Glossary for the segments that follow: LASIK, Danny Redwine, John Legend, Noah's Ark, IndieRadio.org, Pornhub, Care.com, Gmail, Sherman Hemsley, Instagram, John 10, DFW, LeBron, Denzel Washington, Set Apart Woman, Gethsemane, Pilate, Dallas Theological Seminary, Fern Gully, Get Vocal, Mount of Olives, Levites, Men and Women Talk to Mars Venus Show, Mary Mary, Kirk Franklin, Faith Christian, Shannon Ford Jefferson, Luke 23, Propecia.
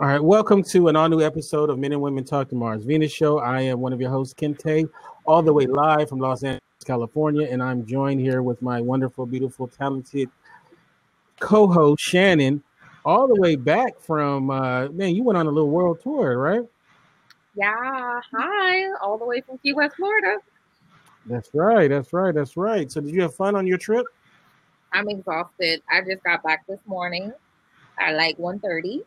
All right, welcome to an all-new episode of Men and Women Talk to Mars Venus Show. I am one of your hosts, Kente, all the way live from Los Angeles, California, and I'm joined here with my wonderful, beautiful, talented co-host, Shannon, all the way back from, man, you went on a little world tour, right? Yeah, hi, all the way from Key West, Florida. That's right. So did you have fun on your trip? I'm exhausted. I just got back this morning at like 1:30.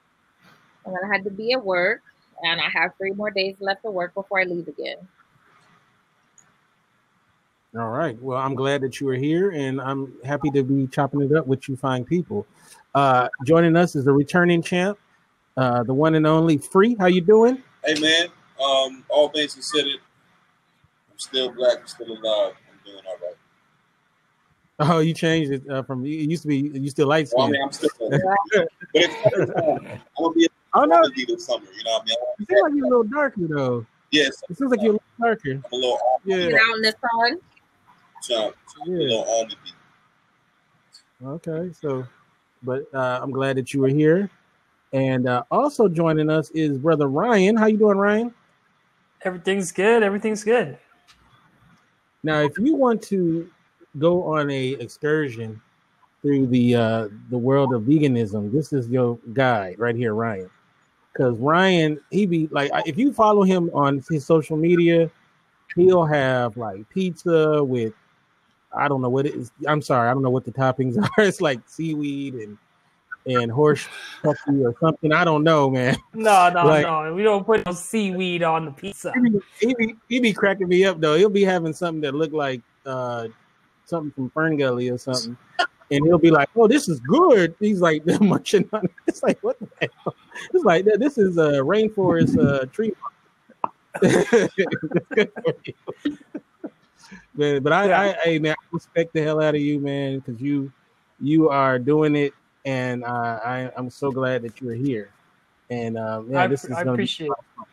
And then I had to be at work, and I have 3 more days left to work before I leave again. All right. Well, I'm glad that you are here, and I'm happy to be chopping it up with you fine people. Joining us is the returning champ, the one and only Free. How you doing? Hey, man. All things considered, I'm still black. I'm still alive. I'm doing all right. Oh, you changed it from, you used to be, you still light skin. Well, I mean, I'm still but it's I'm going to be I know. This summer, you know what I mean? You seem like you're a little darker, though. Yes. It seems like you're a little darker. I'm a little almondy. Get out in the sun. So yeah. A little almondy. Okay. So, but I'm glad that you were here. And also joining us is Brother Ryan. How you doing, Ryan? Everything's good. Now, if you want to go on a excursion through the world of veganism, this is your guide right here, Ryan. Because Ryan, he be like, if you follow him on his social media, he'll have like pizza with, I don't know what it is. I'm sorry, I don't know what the toppings are. It's like seaweed and horse puppy or something. I don't know, man. No. We don't put no seaweed on the pizza. He be cracking me up though. He'll be having something that look like something from Fern Gully or something. And he'll be like, oh, this is good. He's like, munching on it. It's like, what the hell? It's like, this is a rainforest tree. But I respect the hell out of you, man, because you are doing it. And I'm so glad that you're here. And I appreciate it. Awesome.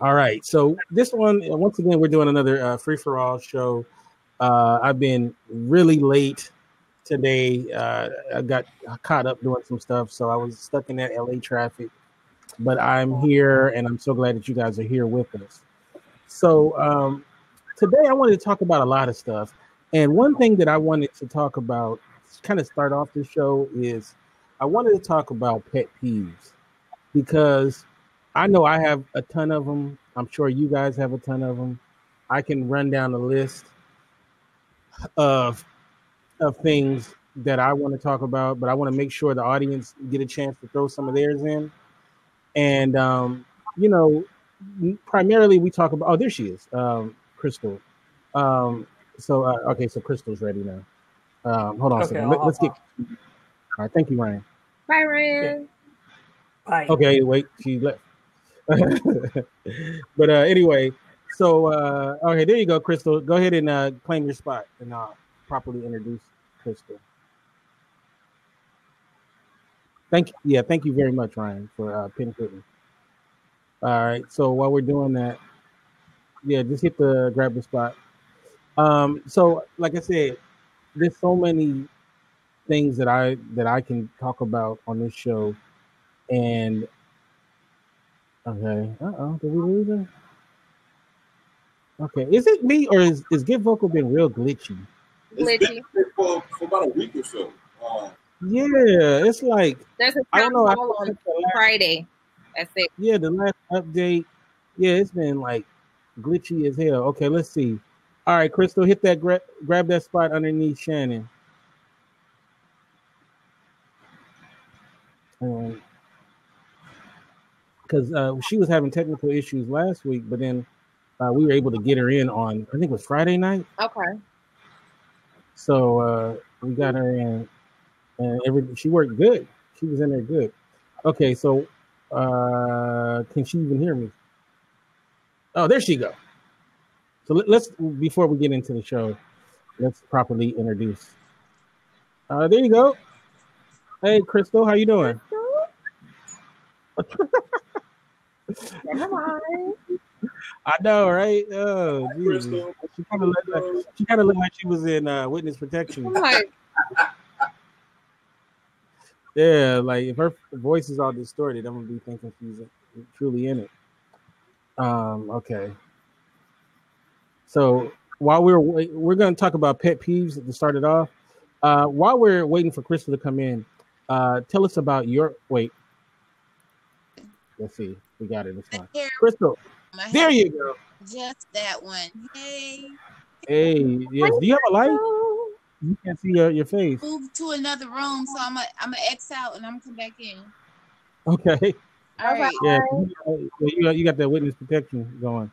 All right. So this one, once again, we're doing another free-for-all show. I've been really late today. I got caught up doing some stuff, so I was stuck in that LA traffic. But I'm here, and I'm so glad that you guys are here with us. So today I wanted to talk about a lot of stuff. And one thing that I wanted to talk about, to kind of start off the show, is I wanted to talk about pet peeves. Because I know I have a ton of them. I'm sure you guys have a ton of them. I can run down the list of things that I want to talk about, but I want to make sure the audience get a chance to throw some of theirs in. And, you know, primarily we talk about, oh, there she is, Crystal. So Crystal's ready now. Hold on a second. Let's get, all right, thank you, Ryan. Bye, Ryan. Yeah. Bye. Okay, wait, she left. But anyway, so, okay, there you go, Crystal. Go ahead and claim your spot, and I'll properly introduce Crystal. Thank you. Yeah, thank you very much, Ryan, for pinpicking. All right, so while we're doing that, yeah, just hit the grab the spot. So, like I said, there's so many things that I can talk about on this show, and okay, did we lose her? Okay, is it me or is Get Vocal been real glitchy? It's been for about a week or so. Yeah, it's like I don't know. On Friday, that's it. Yeah, the last update. Yeah, it's been like glitchy as hell. Okay, let's see. All right, Crystal, hit that grab that spot underneath Shannon. Because she was having technical issues last week, but then. We were able to get her in on, I think it was Friday night. Okay. So we got her in, and she worked good. She was in there good. Okay, so can she even hear me? Oh, there she go. So let's, before we get into the show, let's properly introduce. There you go. Hey, Crystal, how you doing? Crystal? Hi. I know, right? Oh, Crystal. She kind of looked like she was in witness protection. Yeah, like if her voice is all distorted, I'm gonna be thinking she's truly in it. Okay. So while we're gonna talk about pet peeves to start it off. While we're waiting for Crystal to come in, tell us about your Let's see, we got it. It's fine. Crystal, there you go. Just that one. Hey. Hey. Yes. Do you have a light? You can't see your face. Move to another room, so I'm gonna X out and I'm gonna come back in. Okay. All right. Yeah. You got that witness protection going.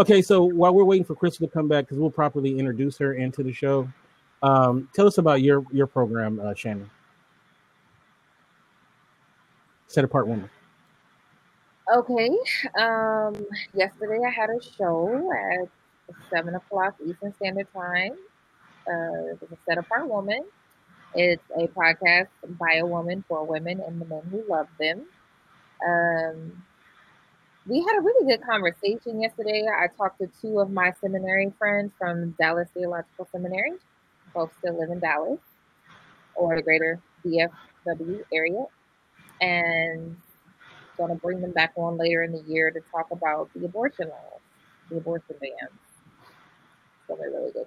Okay. So while we're waiting for Crystal to come back, because we'll properly introduce her into the show, tell us about your program, Shannon. Set Apart Woman. Okay. Yesterday I had a show at 7:00 Eastern Standard Time. It's a Set Apart Woman. It's a podcast by a woman for women and the men who love them. We had a really good conversation yesterday. I talked to two of my seminary friends from Dallas Theological Seminary. Both still live in Dallas or the greater DFW area. And going to bring them back on later in the year to talk about the abortion laws, the abortion ban. Gonna be a really good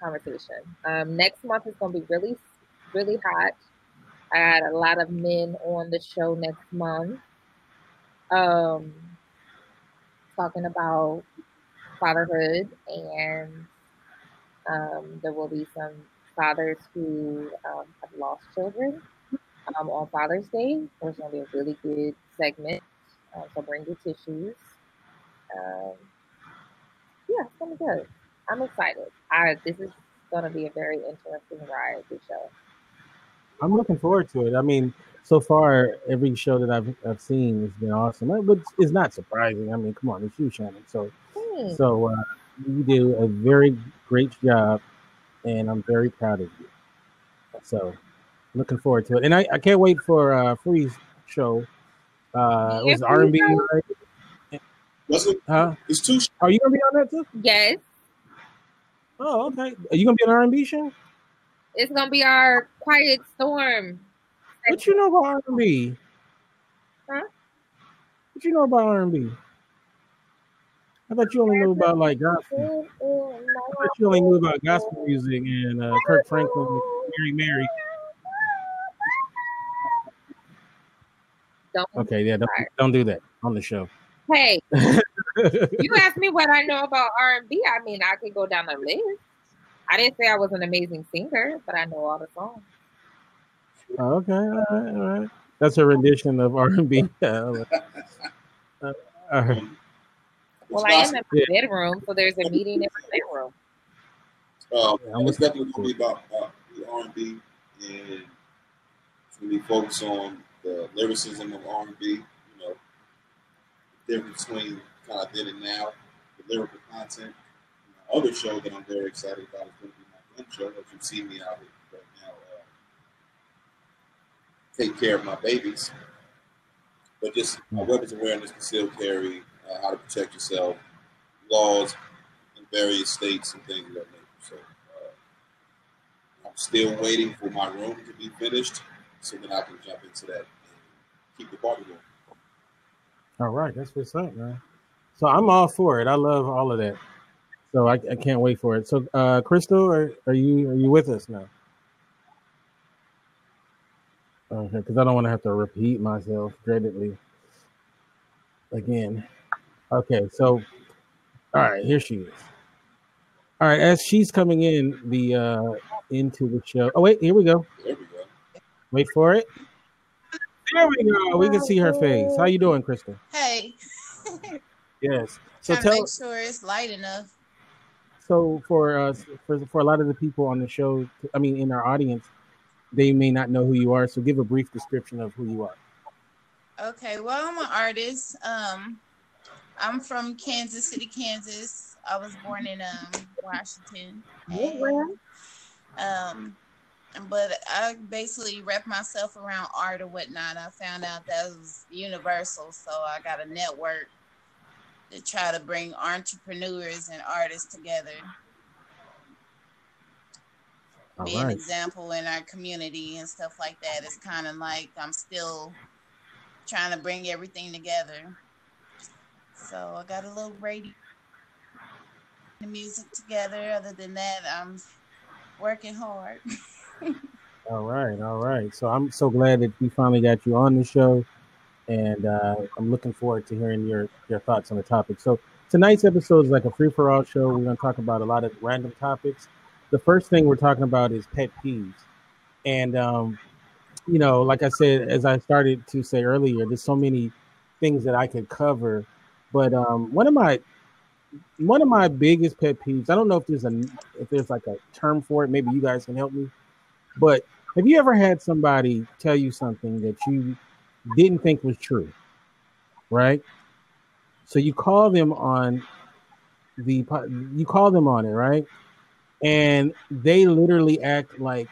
conversation. Next month is gonna be really, really hot. I had a lot of men on the show next month, talking about fatherhood, and there will be some fathers who have lost children on Father's Day, which is gonna be a really good segment. So bring your tissues. Yeah, it's gonna be good. I'm excited. This is going to be a very interesting ride, this show. I'm looking forward to it. I mean, so far, every show that I've seen has been awesome. But it's not surprising. I mean, come on, it's you, Shannon. So you do a very great job, and I'm very proud of you. So looking forward to it. And I can't wait for Free's show. It was R&B. Right? It's two shows. Are you going to be on that, too? Yes. Oh, okay. Are you gonna be on R&B show? It's gonna be our Quiet Storm. What you know about R&B? Huh? What you know about R&B? I thought you only knew about like gospel. I thought you only knew about gospel music and Kirk Franklin, Mary Mary. Don't do that on the show. Hey. You asked me what I know about R&B. I mean, I could go down a list. I didn't say I was an amazing singer, but I know all the songs. Okay, all right. That's her rendition of R&B. All right. Well, I am in my bedroom, so there's a meeting in my bedroom. It's definitely going to be about R&B, and it's going to be focused on the lyricism of R&B. You know, the difference between I did it now, the lyrical content. My other show that I'm very excited about is going to be my gun show. If you see me out here right now, take care of my babies. But just my weapons awareness, concealed carry, how to protect yourself, laws in various states and things of that nature. So I'm still waiting for my room to be finished so that I can jump into that and keep the party going. All right, that's what's up, man. So I'm all for it. I love all of that. So I can't wait for it. So Crystal, are you with us now? Okay, because I don't want to have to repeat myself dreadedly again. Okay, so all right, here she is. All right, as she's coming in the into the show. Oh wait, here we go. There we go. Wait for it. There we go. We can see her face. How you doing, Crystal? Hey. Yes. So make sure it's light enough. So for a lot of the people on the show, I mean in our audience, they may not know who you are. So give a brief description of who you are. Okay. Well, I'm an artist. I'm from Kansas City, Kansas. I was born in Washington. And, but I basically wrap myself around art or whatnot. I found out that was universal, so I got a network to try to bring entrepreneurs and artists together. be an example in our community and stuff like that. It's kind of like I'm still trying to bring everything together. So I got a little radio, the music together. Other than that, I'm working hard. All right. So I'm so glad that we finally got you on the show, and I'm looking forward to hearing your thoughts on the topic. So tonight's episode is like a free-for-all show. We're going to talk about a lot of random topics. The first thing we're talking about is pet peeves. And, you know, like I said, as I started to say earlier, there's so many things that I could cover. But one of my biggest pet peeves, I don't know if there's like a term for it. Maybe you guys can help me. But have you ever had somebody tell you something that you didn't think was true, right? So you call them on it, right? And they literally act like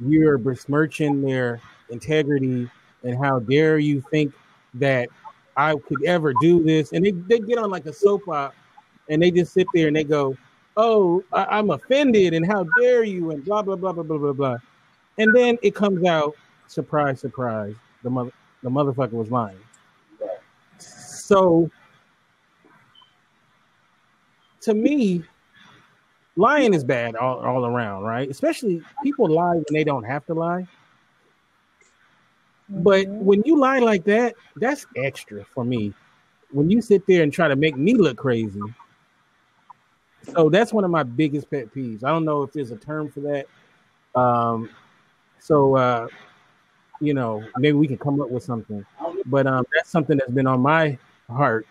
you're besmirching their integrity and how dare you think that I could ever do this. And they get on like a soapbox and they just sit there and they go, oh, I'm offended and how dare you and blah, blah, blah, blah, blah, blah, blah. And then it comes out, surprise, surprise, the motherfucker was lying. So to me, lying is bad all around, right? Especially people lie when they don't have to lie. But when you lie like that, that's extra for me. When you sit there and try to make me look crazy. So that's one of my biggest pet peeves. I don't know if there's a term for that. You know, maybe we can come up with something. But that's something that's been on my heart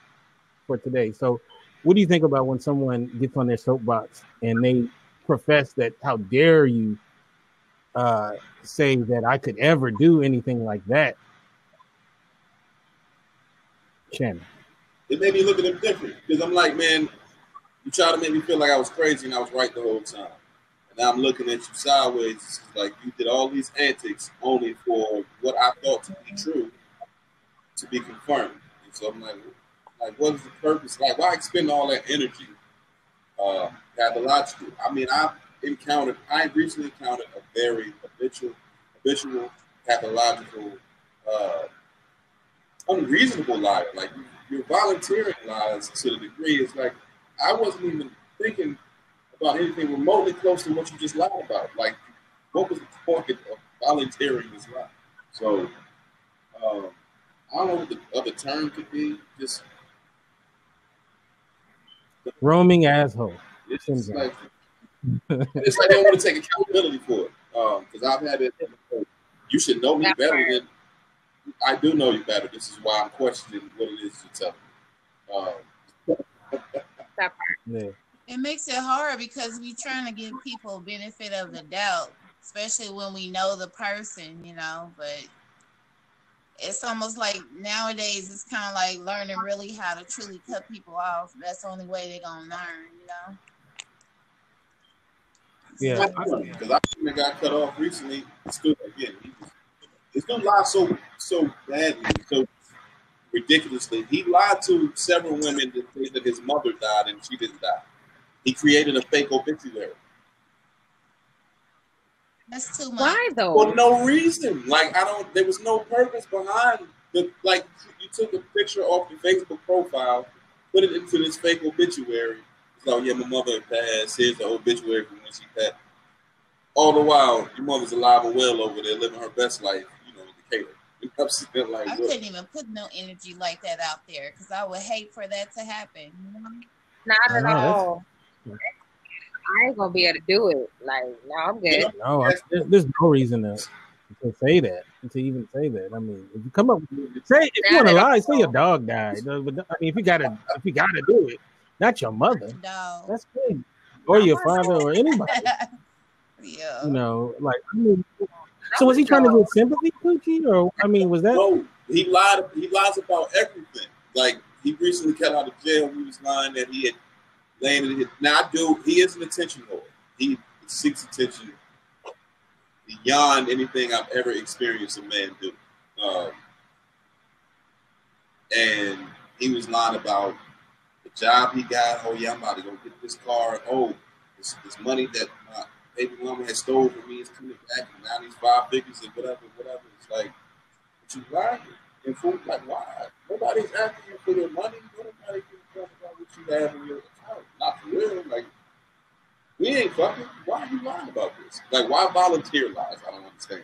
for today. So what do you think about when someone gets on their soapbox and they profess that how dare you say that I could ever do anything like that? Shannon. It made me look at them different because I'm like, man, you try to make me feel like I was crazy and I was right the whole time. And now I'm looking at you sideways. It's like you did all these antics only for what I thought to be true to be confirmed. And so I'm like, what is the purpose? Like, why expend all that energy? Pathological. I mean, I recently encountered a very habitual, pathological, unreasonable liar. Like, you're volunteering lies to the degree. It's like, I wasn't even thinking about anything remotely close to what you just lied about. Like, what was the point of volunteering this lie? So, I don't know what the other term could be. Just roaming asshole. It's just like, it's like they don't want to take accountability for it. Because I've had it. You should know me better than I do know you better. This is why I'm questioning what it is you're telling me. It makes it hard because we're trying to give people benefit of the doubt, especially when we know the person, you know, but it's almost like nowadays it's kind of like learning really how to truly cut people off. That's the only way they're going to learn, you know? Yeah. Because I got cut off recently. It's going to lie so badly, so ridiculously. He lied to several women that said that his mother died and she didn't die. He created a fake obituary. That's too much. Why though? For no reason. Like, there was no purpose behind the, like, you took a picture off your Facebook profile, put it into this fake obituary. So, yeah, my mother passed. Here's the obituary from when she passed. All the while, your mother's alive and well over there, living her best life, you know, in Decatur. Like, I couldn't even put no energy like that out there because I would hate for that to happen. You know? Not at all. I ain't gonna be able to do it. Like, no, I'm good. Yeah, no, there's no reason to say that, to even say that. I mean, if you come up, say if you want to lie, say your dog died. I mean, if you gotta do it, not your mother. No, that's crazy, or your father, or anybody. Yeah, you know, like. I mean, so was he trying to get sympathy, Coochie? Or I mean, was that? No, he lied. He lies about everything. Like, he recently got out of jail. He was lying that he had. Now, he is an attention whore. He seeks attention beyond anything I've ever experienced a man do. And he was lying about the job he got. Oh, yeah, I'm about to go get this car. Oh, this money that my baby woman had stole from me is coming back, and now these five figures and whatever, whatever. It's like, but you lying and food, like, why? Nobody's asking you for your money. Nobody gives a fuck about what you have in your account. Not for real. Like, we ain't fucking. Why are you lying about this? Like, why volunteer lies? I don't understand.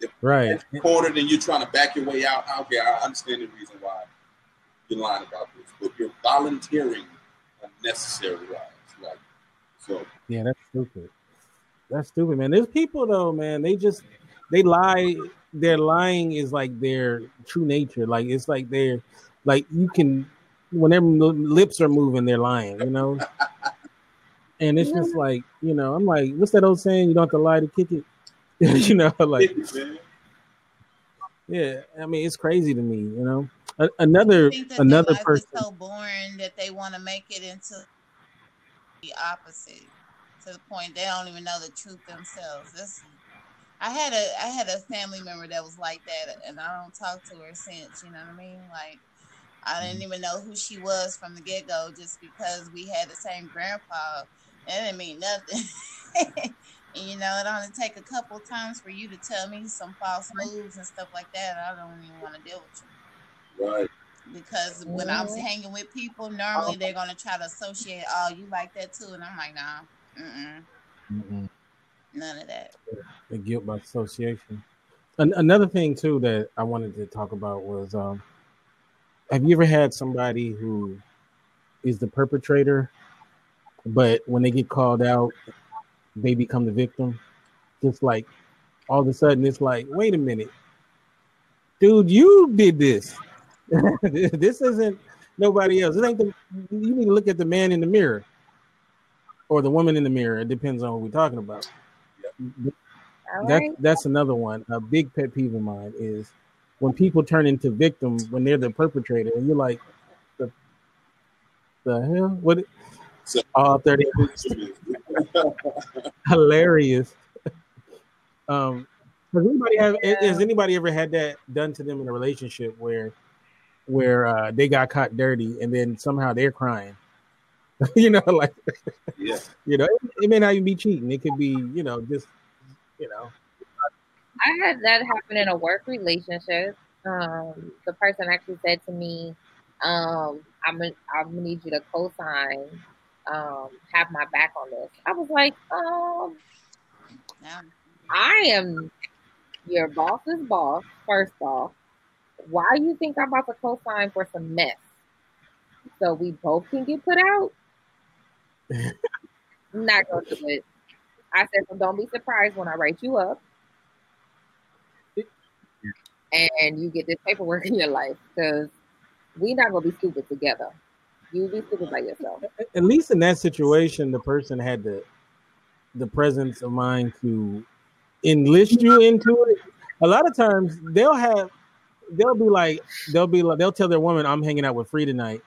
If right, it's cornered and you're trying to back your way out, okay, I understand the reason why you're lying about this, but you're volunteering unnecessary lies. Like, so yeah, that's stupid. That's stupid, man. There's people though, man. They lie. Their lying is like their true nature. Like it's like they're like you can when their lips are moving, they're lying. You know. And it's just like, you know, I'm like, what's that old saying? You don't have to lie to kick it. You know, like, yeah, I mean, it's crazy to me, you know, another person so boring that they want to make it into the opposite to the point they don't even know the truth themselves. This, I had a family member that was like that, and I don't talk to her since, you know what I mean? Like, I didn't even know who she was from the get-go just because we had the same grandpa. That didn't mean nothing. And, you know, it only take a couple of times for you to tell me some false moves and stuff like that. I don't even want to deal with you. Right. Because when I'm hanging with people, normally they're going to try to associate, oh, you like that too? And I'm like, nah, none of that. The guilt by association. Another thing, too, that I wanted to talk about was... have you ever had somebody who is the perpetrator, but when they get called out, they become the victim? Just like all of a sudden, it's like, wait a minute, dude, you did this. This isn't nobody else. It ain't you need to look at the man in the mirror or the woman in the mirror. It depends on what we're talking about. That's another one. A big pet peeve of mine is when people turn into victims when they're the perpetrator, and you're like, the hell? What? All 30 hilarious. Has anybody ever had that done to them in a relationship where they got caught dirty and then somehow they're crying? You know, like, yeah. You know, it may not even be cheating. It could be, you know, just, you know. I had that happen in a work relationship. The person actually said to me, I'm gonna need you to co-sign, have my back on this. I was like, I am your boss's boss, first off. Why you think I'm about to co-sign for some mess? So we both can get put out? Not gonna do it. I said, well, don't be surprised when I write you up. And you get this paperwork in your life because we're not going to be stupid together. You'll be stupid by yourself. At least in that situation, the person had the presence of mind to enlist you into it. A lot of times they'll tell their woman, I'm hanging out with Free tonight.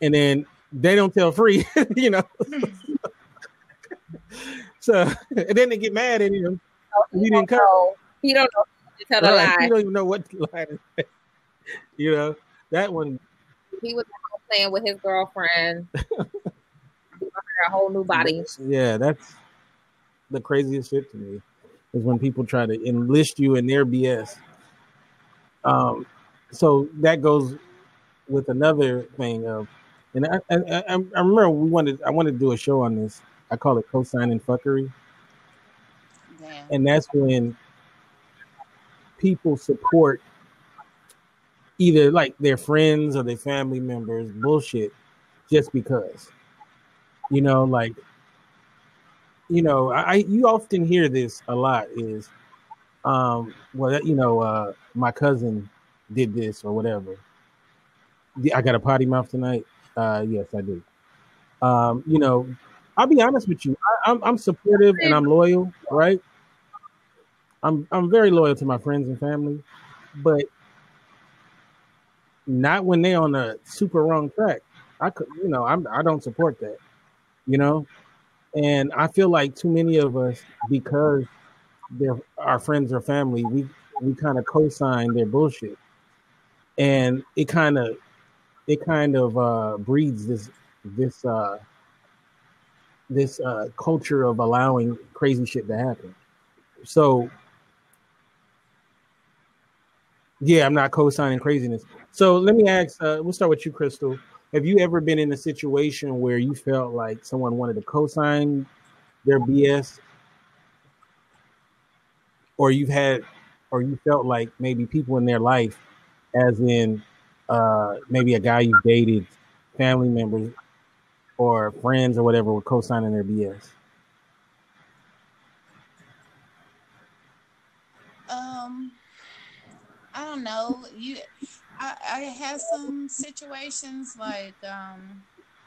And then they don't tell Free, you know. So, and then they get mad at him. He didn't come. He don't know. Tell the lie. You don't even know what the lie is. You know, that one. He was playing with his girlfriend. A whole new body. Yeah, that's the craziest shit to me is when people try to enlist you in their BS. So that goes with another thing of, and I remember I wanted to do a show on this. I call it co-signing fuckery. Yeah. And that's when people support either like their friends or their family members bullshit just because, you know, like, you know, you often hear this a lot is, my cousin did this or whatever. I got a potty mouth tonight. Yes, I do. You know, I'll be honest with you. I'm supportive and I'm loyal, right? I'm very loyal to my friends and family, but not when they're on a super wrong track. I don't support that, you know? And I feel like too many of us, because they're our friends or family, we kind of co-sign their bullshit. And it kind of breeds this this culture of allowing crazy shit to happen. So, yeah, I'm not co-signing craziness. So let me ask, we'll start with you, Crystal. Have you ever been in a situation where you felt like someone wanted to co-sign their BS? Or you've had, or you felt like maybe people in their life, as in maybe a guy you dated, family members, or friends or whatever were co-signing their BS? I don't know. I have some situations like,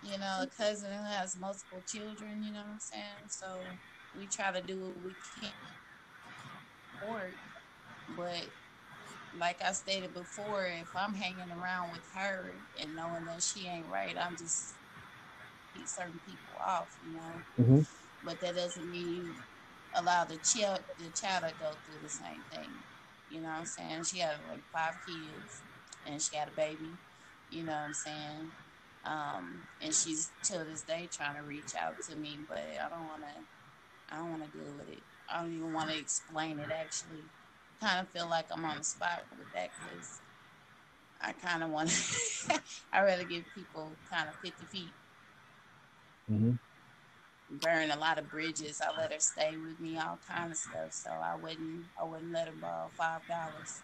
you know, a cousin who has multiple children, you know what I'm saying? So we try to do what we can. But like I stated before, if I'm hanging around with her and knowing that she ain't right, I'm just keep certain people off, you know. Mm-hmm. But that doesn't mean you allow the child to go through the same thing, you know what I'm saying? She had like 5 kids and she had a baby, you know what I'm saying? And she's till this day trying to reach out to me, but I don't want to deal with it. I don't even want to explain it, actually. Kind of feel like I'm on the spot with that because I kind of want to... I'd rather give people kind of 50 feet. Mm-hmm. Burn a lot of bridges. I let her stay with me, all kind of stuff. So I wouldn't let her borrow $5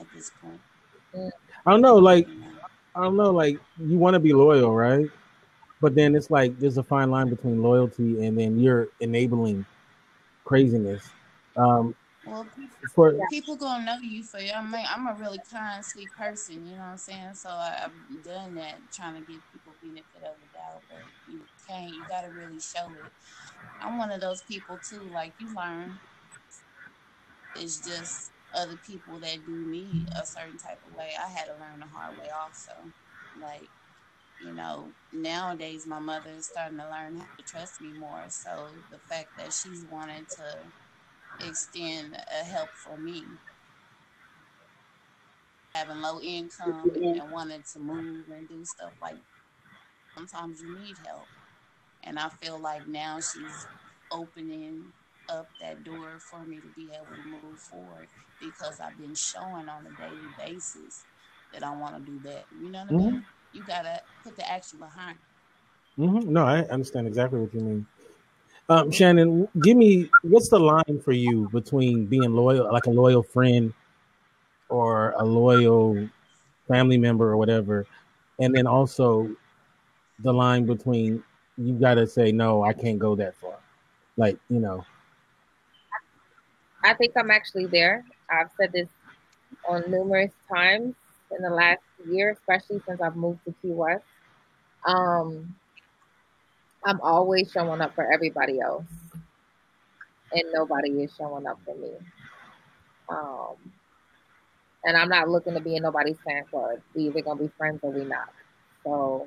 at this point. Yeah. I don't know, like, you want to be loyal, right? But then it's like there's a fine line between loyalty and then you're enabling craziness. Well, people gonna know you for you. I'm a really kind, sweet person, you know what I'm saying? So I've done that, trying to give people benefit of the doubt, but you can't. You gotta really show it. I'm one of those people too. Like, you learn. It's just other people that do me a certain type of way. I had to learn the hard way also. Like, you know, nowadays my mother is starting to learn how to trust me more. So the fact that she's wanted to extend a help for me, having low income and wanting to move and do stuff like that, sometimes you need help. And I feel like now she's opening up that door for me to be able to move forward because I've been showing on a daily basis that I want to do that. You know what I mean? You gotta put the action behind. Mm-hmm. No, I understand exactly what you mean. Shannon, give me, what's the line for you between being loyal, like a loyal friend or a loyal family member or whatever, and then also the line between you gotta say, no, I can't go that far. Like, you know. I think I'm actually there. I've said this on numerous times in the last year, especially since I've moved to Key West. I'm always showing up for everybody else, and nobody is showing up for me. And I'm not looking to be in nobody's fan club. We either gonna be friends or we not. So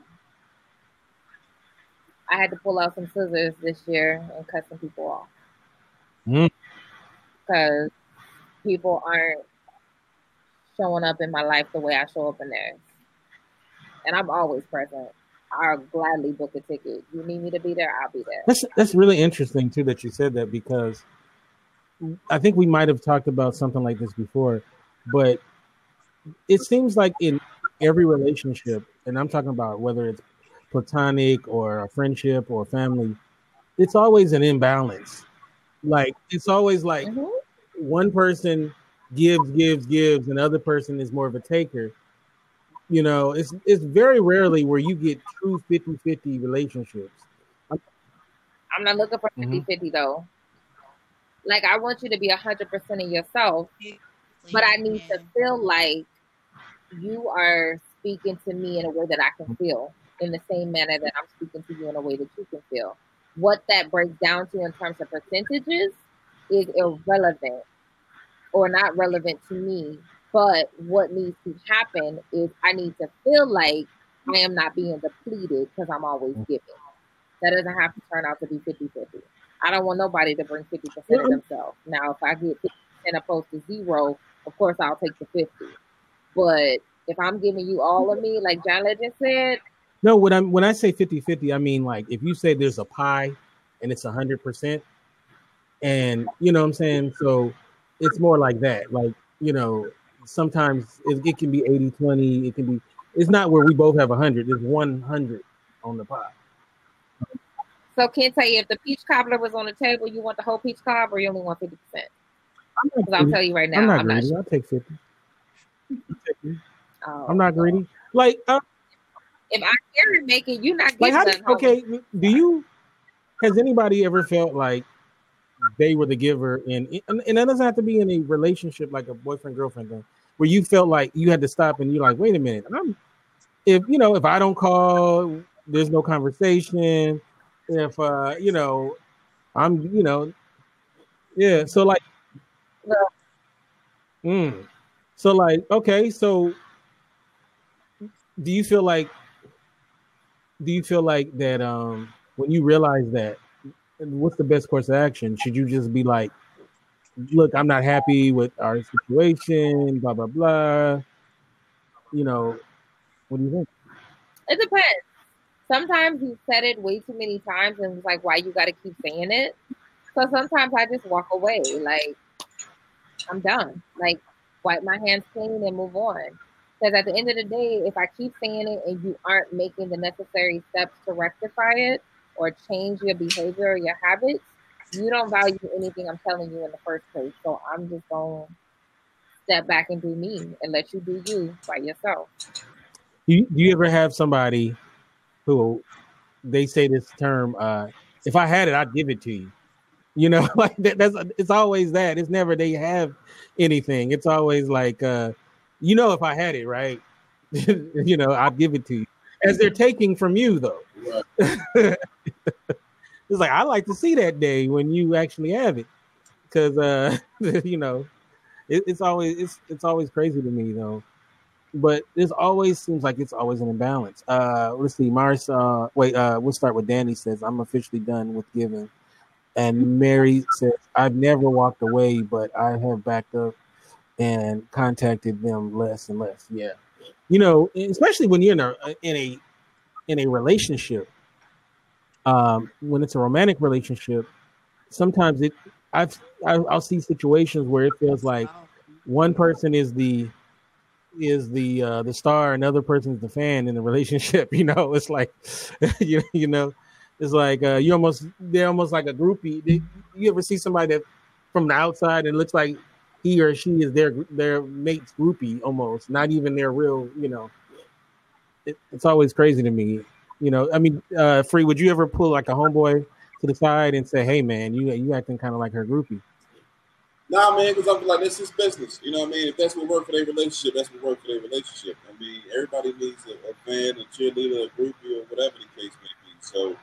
I had to pull out some scissors this year and cut some people off because people aren't showing up in my life the way I show up in theirs. And I'm always present. I'll gladly book a ticket. You need me to be there, I'll be there. That's really interesting too that you said that, because I think we might have talked about something like this before, but it seems like in every relationship, and I'm talking about whether it's platonic or a friendship or family, it's always an imbalance. Like, it's always like one person gives, and the other person is more of a taker. You know, it's very rarely where you get true 50-50 relationships. I'm not looking for 50-50, though. Like, I want you to be 100% of yourself, but I need to feel like you are speaking to me in a way that I can feel, in the same manner that I'm speaking to you in a way that you can feel. What that breaks down to in terms of percentages is irrelevant, or not relevant to me, but what needs to happen is I need to feel like I am not being depleted because I'm always giving. That doesn't have to turn out to be 50-50. I don't want nobody to bring 50% of themselves. Now, if I get 50% opposed to 0, of course I'll take the 50. But if I'm giving you all of me, like John Legend said, No, when I say 50-50, I mean, like, if you say there's a pie and it's 100%, and you know what I'm saying? So it's more like that. Like, you know, sometimes it can be 80-20. It can be, it's not where we both have 100. There's 100 on the pie. So Ken, tell you, if the peach cobbler was on the table, you want the whole peach cobbler or you only want 50%? I'll tell you right now. I'm not greedy. Sure. I'll take 50. I'm not greedy. Like, if I carry making, you're not getting like, okay, do you? Has anybody ever felt like they were the giver, and that doesn't have to be in a relationship like a boyfriend girlfriend thing, where you felt like you had to stop and you're like, wait a minute, if I don't call, there's no conversation. If yeah. So like, So like, okay, so do you feel like that when you realize that, what's the best course of action? Should you just be like, look, I'm not happy with our situation, blah, blah, blah? You know, what do you think? It depends. Sometimes you said it way too many times and it's like, why you got to keep saying it? So sometimes I just walk away. Like, I'm done. Like, wipe my hands clean and move on. Because at the end of the day, if I keep saying it and you aren't making the necessary steps to rectify it or change your behavior or your habits, you don't value anything I'm telling you in the first place. So I'm just going to step back and do me and let you do you by yourself. Do you ever have somebody who, they say this term, if I had it, I'd give it to you. You know, like that's it's always that. It's never they have anything. It's always like, if I had it, right? You know, I'd give it to you. As they're taking from you, though. Right. It's like, I like to see that day when you actually have it, because it's always crazy to me though. But this always seems like it's always an imbalance. Let's see, Mars. We'll start with Danny. Says I'm officially done with giving. And Mary says, I've never walked away, but I have backed up and contacted them less and less. Yeah. You know, especially when you're in a relationship, when it's a romantic relationship, sometimes I'll see situations where it feels like one person is the star, another person's the fan in the relationship. You know, it's like, you know. It's like they're almost like a groupie. You ever see somebody that from the outside and looks like he or she is their mate's groupie almost, not even their real, you know. It's always crazy to me, you know. I mean, Free, would you ever pull like a homeboy to the side and say, "Hey, man, you acting kind of like her groupie"? Nah, man, because I'm like, this is business. You know what I mean? If that's what worked for their relationship, that's what worked for their relationship. I mean, everybody needs a fan, a cheerleader, a groupie, or whatever the case may be. So.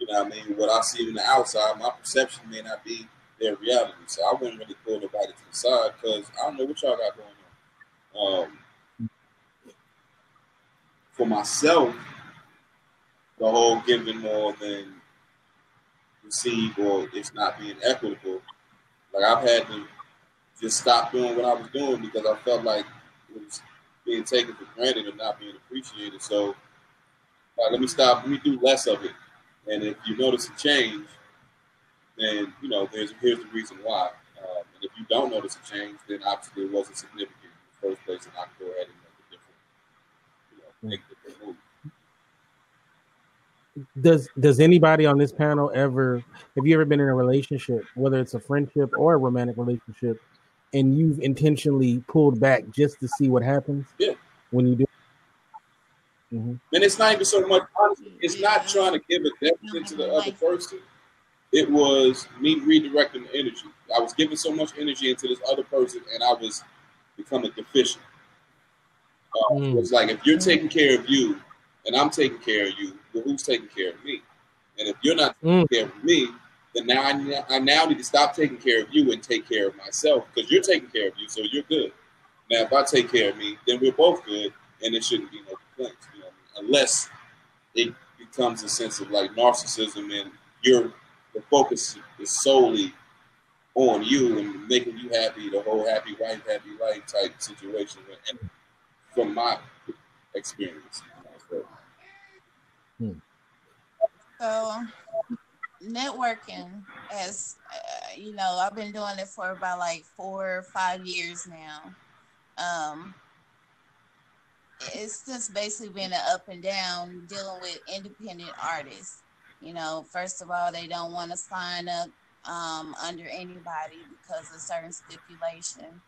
You know what I mean? What I see on the outside, my perception may not be their reality. So I wouldn't really pull nobody to the side because I don't know what y'all got going on. For myself, the whole giving more than receive or it's not being equitable. Like I've had to just stop doing what I was doing because I felt like it was being taken for granted and not being appreciated. So like, let me stop. Let me do less of it. And if you notice a change, then, you know, here's the reason why. And if you don't notice a change, then obviously it wasn't significant in the first place, and I can go ahead and make a different move. Does anybody on this panel have you ever been in a relationship, whether it's a friendship or a romantic relationship, and you've intentionally pulled back just to see what happens? Yeah. When you do? Mm-hmm. And it's not even so much, honestly, it's not trying to give a deficit to the other person. It was me redirecting the energy. I was giving so much energy into this other person, and I was becoming deficient. It's like, if you're taking care of you, and I'm taking care of you, well, who's taking care of me? And if you're not taking care of me, then now I now need to stop taking care of you and take care of myself, because you're taking care of you, so you're good. Now, if I take care of me, then we're both good, and it shouldn't be no complaints. Unless it becomes a sense of like narcissism and the focus is solely on you and making you happy, the whole happy wife, happy life type situation. And from my experience. So networking, as you know, I've been doing it for about like 4 or 5 years now. It's just basically been an up and down dealing with independent artists. You know, first of all, they don't want to sign up under anybody because of certain stipulation.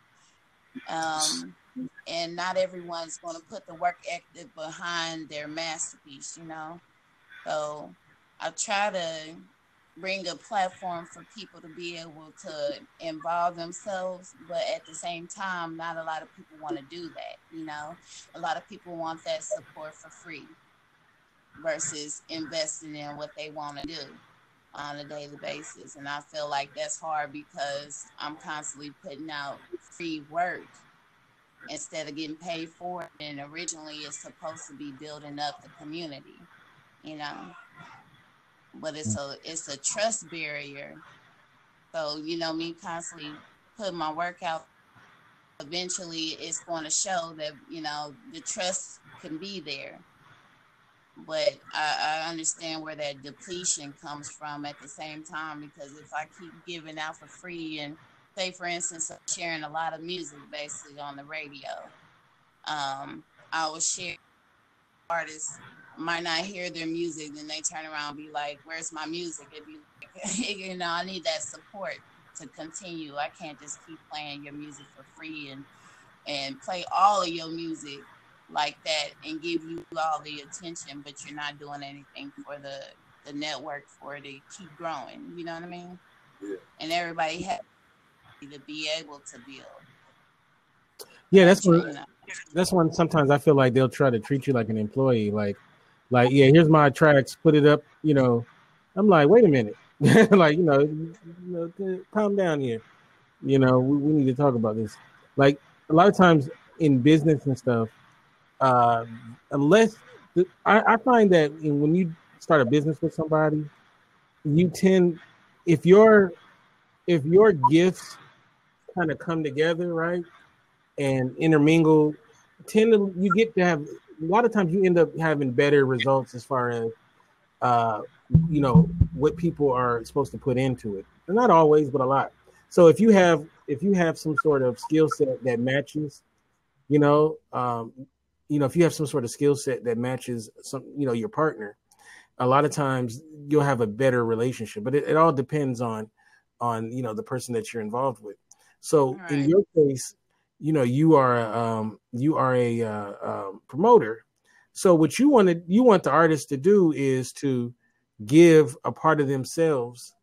And not everyone's going to put the work ethic behind their masterpiece, you know. So I try to bring a platform for people to be able to involve themselves, but at the same time, not a lot of people want to do that, you know. A lot of people want that support for free versus investing in what they want to do on a daily basis. And I feel like that's hard because I'm constantly putting out free work instead of getting paid for it. And originally it's supposed to be building up the community, you know. But it's a trust barrier. So, you know, me constantly putting my work out, eventually it's going to show that, you know, the trust can be there. But I understand where that depletion comes from at the same time, because if I keep giving out for free and say, for instance, I'm sharing a lot of music basically on the radio, I will share artists might not hear their music, then they turn around and be like, where's my music? It'd be like, you know, I need that support to continue. I can't just keep playing your music for free and play all of your music like that and give you all the attention, but you're not doing anything for the network for it to keep growing. You know what I mean? Yeah. And everybody has to be able to build. Yeah, that's when sometimes I feel like they'll try to treat you like an employee, like, yeah, here's my tracks, put it up, you know. I'm like, wait a minute. Like, you know, calm down here. You know, we need to talk about this. Like, a lot of times in business and stuff, I find that when you start a business with somebody, you tend, if your gifts kind of come together, right, and intermingle, you get to have, a lot of times you end up having better results as far as, you know, what people are supposed to put into it. And not always, but a lot. So if you have some sort of skill set that matches, you know, if you have some sort of skill set that matches some, you know, your partner, a lot of times you'll have a better relationship. But it all depends on, you know, the person that you're involved with. So right. In your case, you know, you are a promoter. So what you want the artist to do is to give a part of themselves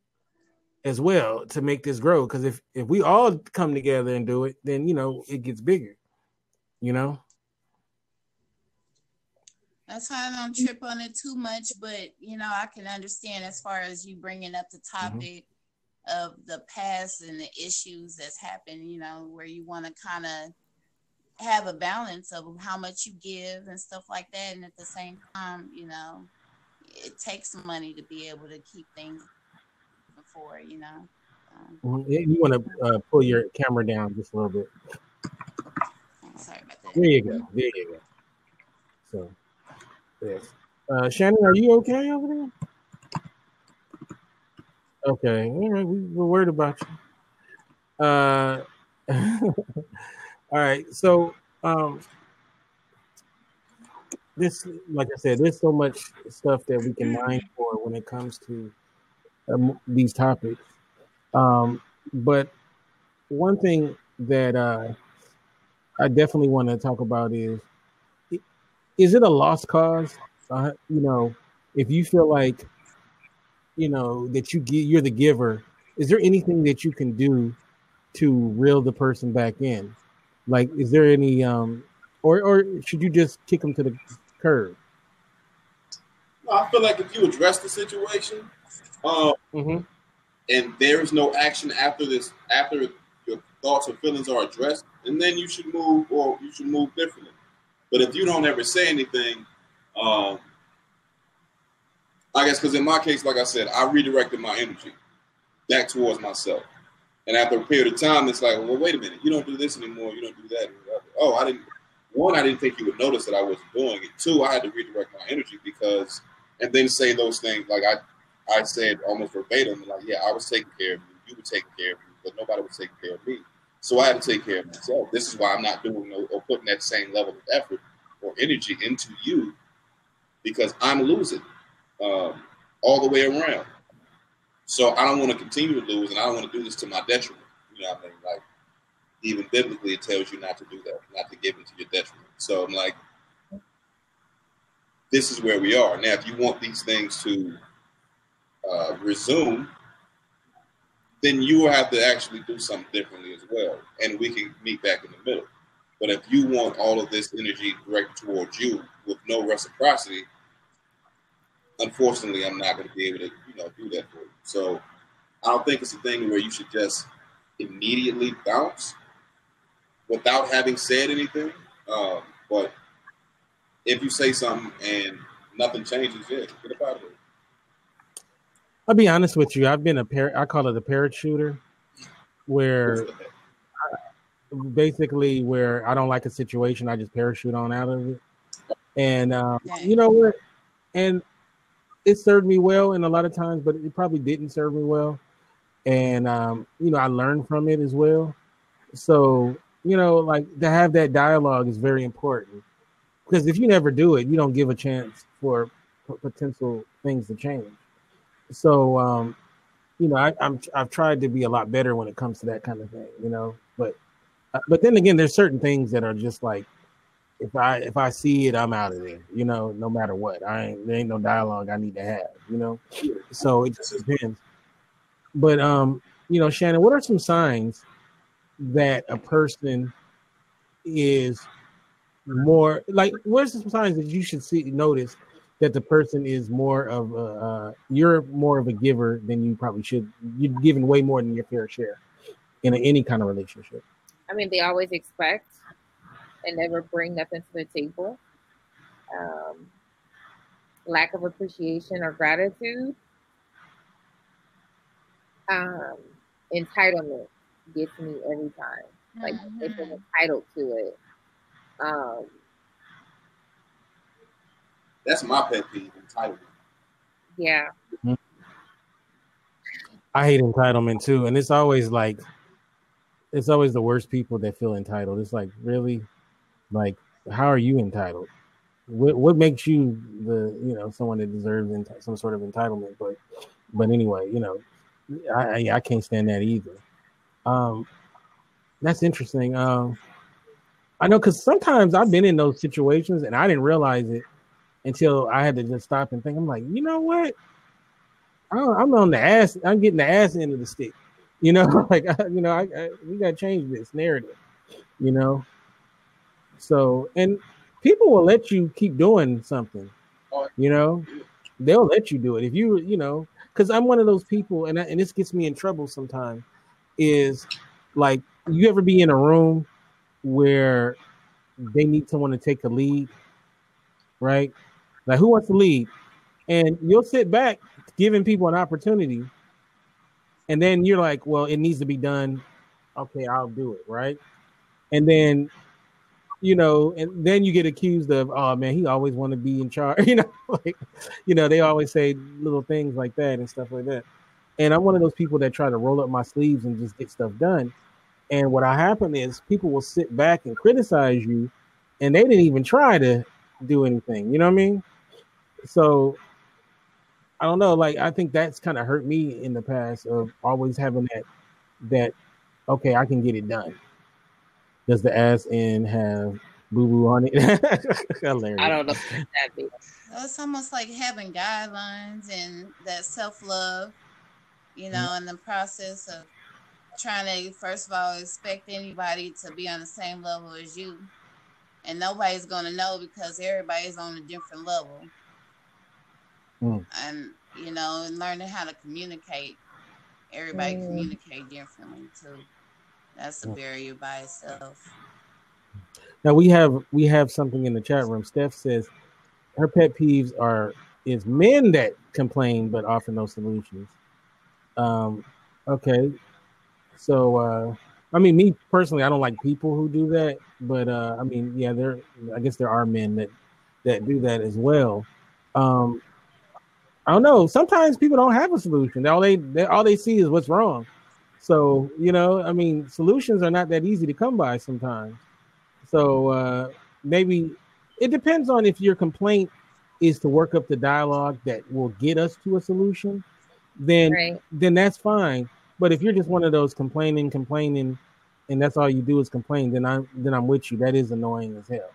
as well to make this grow. Because if we all come together and do it, then, you know, it gets bigger, you know. That's why I don't trip on it too much. But, you know, I can understand as far as you bringing up the topic of the past and the issues that's happened, you know, where you want to kind of have a balance of how much you give and stuff like that. And at the same time, you know, it takes money to be able to keep things before, you know. You want to pull your camera down just a little bit. I'm sorry about that. There you go. So, yes. Shannon, are you okay over there? Okay, all right, we're worried about you. All right, so this, like I said, there's so much stuff that we can mine for when it comes to these topics. But one thing that I definitely want to talk about is it a lost cause? You know, if you feel like, you know, that you're the giver, is there anything that you can do to reel the person back in? Like, is there any, or should you just kick them to the curb? No, I feel like if you address the situation, and there is no action after this, after your thoughts or feelings are addressed, and then you should move differently. But if you don't ever say anything, I guess because in my case, like I said, I redirected my energy back towards myself. And after a period of time, it's like, well, wait a minute. You don't do this anymore. You don't do that. Oh, I didn't think you would notice that I wasn't doing it. 2, I had to redirect my energy because and then say those things like I said almost verbatim, like, yeah, I was taking care of you, you were taking care of me, but nobody was taking care of me. So I had to take care of myself. This is why I'm not doing or putting that same level of effort or energy into you, because I'm losing all the way around. So I don't want to continue to lose, and I don't want to do this to my detriment. You know what I mean? Like, even biblically, it tells you not to do that, not to give into your detriment. So I'm like, this is where we are. Now, if you want these things to resume, then you will have to actually do something differently as well. And we can meet back in the middle. But if you want all of this energy directed towards you with no reciprocity, unfortunately, I'm not going to be able to, you know, do that for you. So I don't think it's a thing where you should just immediately bounce without having said anything. But if you say something and nothing changes, yeah, get about it. I'll be honest with you. I've been I call it a parachuter, where where I don't like a situation, I just parachute on out of it. And you know what? And it served me well in a lot of times, but it probably didn't serve me well. And, you know, I learned from it as well. So, you know, like, to have that dialogue is very important, because if you never do it, you don't give a chance for potential things to change. So, you know, I've tried to be a lot better when it comes to that kind of thing, you know, but then again, there's certain things that are just like, if I see it, I'm out of there, you know, no matter what. There ain't no dialogue I need to have, you know, so it just depends. But, you know, Shannon, what are some signs that a person is more like, where's some signs that you should notice that the person is more of a, you're more of a giver than you probably should. You're giving way more than your fair share in any kind of relationship. I mean, they always expect and never bring nothing to the table. Lack of appreciation or gratitude. Entitlement gets me every time. Like, they feel entitled to it. That's my pet peeve, entitlement. Yeah. Mm-hmm. I hate entitlement too. And it's always like, it's always the worst people that feel entitled. It's like, really? Like, how are you entitled? What makes you someone that deserves some sort of entitlement? But anyway, you know, I can't stand that either. That's interesting. I know, because sometimes I've been in those situations and I didn't realize it until I had to just stop and think. I'm like, you know what? I'm on the ass. I'm getting the ass end of the stick. You know, like, we got to change this narrative, you know? So, and people will let you keep doing something, you know? They'll let you do it. If you, you know, because I'm one of those people, and this gets me in trouble sometimes, is like, you ever be in a room where they need someone to take the lead, right? Like, who wants to lead? And you'll sit back giving people an opportunity, and then you're like, well, it needs to be done. Okay, I'll do it, right? And then, you know, and then you get accused of, oh man, he always want to be in charge. You know, like, you know, they always say little things like that and stuff like that. And I'm one of those people that try to roll up my sleeves and just get stuff done. And what happened is, people will sit back and criticize you, and they didn't even try to do anything. You know what I mean? So I don't know. Like, I think that's kind of hurt me in the past, of always having that okay, I can get it done. Does the ass end have boo-boo on it? Hilarious. I don't know what that means. So it's almost like having guidelines and that self-love, you know, in the process of trying to, first of all, expect anybody to be on the same level as you. And nobody's going to know, because everybody's on a different level. Mm. And, you know, and learning how to communicate. Everybody communicate differently, too. That's a barrier by itself. Now we have something in the chat room. Steph says her pet peeves is men that complain but offer no solutions. Okay, so I mean, me personally, I don't like people who do that, but I mean, yeah, I guess there are men that do that as well. I don't know. Sometimes people don't have a solution. All they see is what's wrong. So, you know, I mean, solutions are not that easy to come by sometimes. So maybe it depends on if your complaint is to work up the dialogue that will get us to a solution, then that's fine. But if you're just one of those complaining, and that's all you do is complain, then I'm with you. That is annoying as hell,